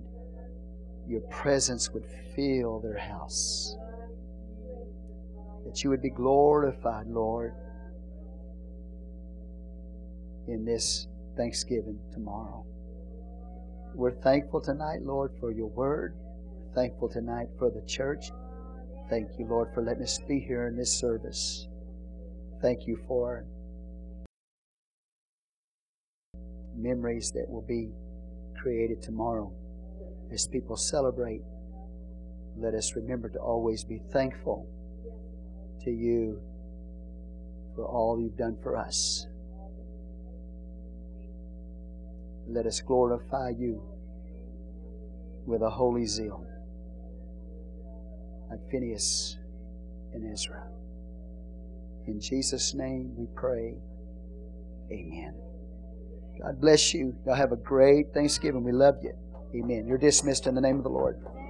your presence would fill their house. That you would be glorified, Lord, in this Thanksgiving tomorrow. We're thankful tonight, Lord, for your word. We're thankful tonight for the church. Thank you, Lord, for letting us be here in this service. Thank you for memories that will be created tomorrow. As people celebrate, let us remember to always be thankful to you for all you've done for us. Let us glorify you with a holy zeal, like Phinehas and Ezra. In Jesus' name we pray. Amen. God bless you. Y'all have a great Thanksgiving. We love you. Amen. You're dismissed in the name of the Lord.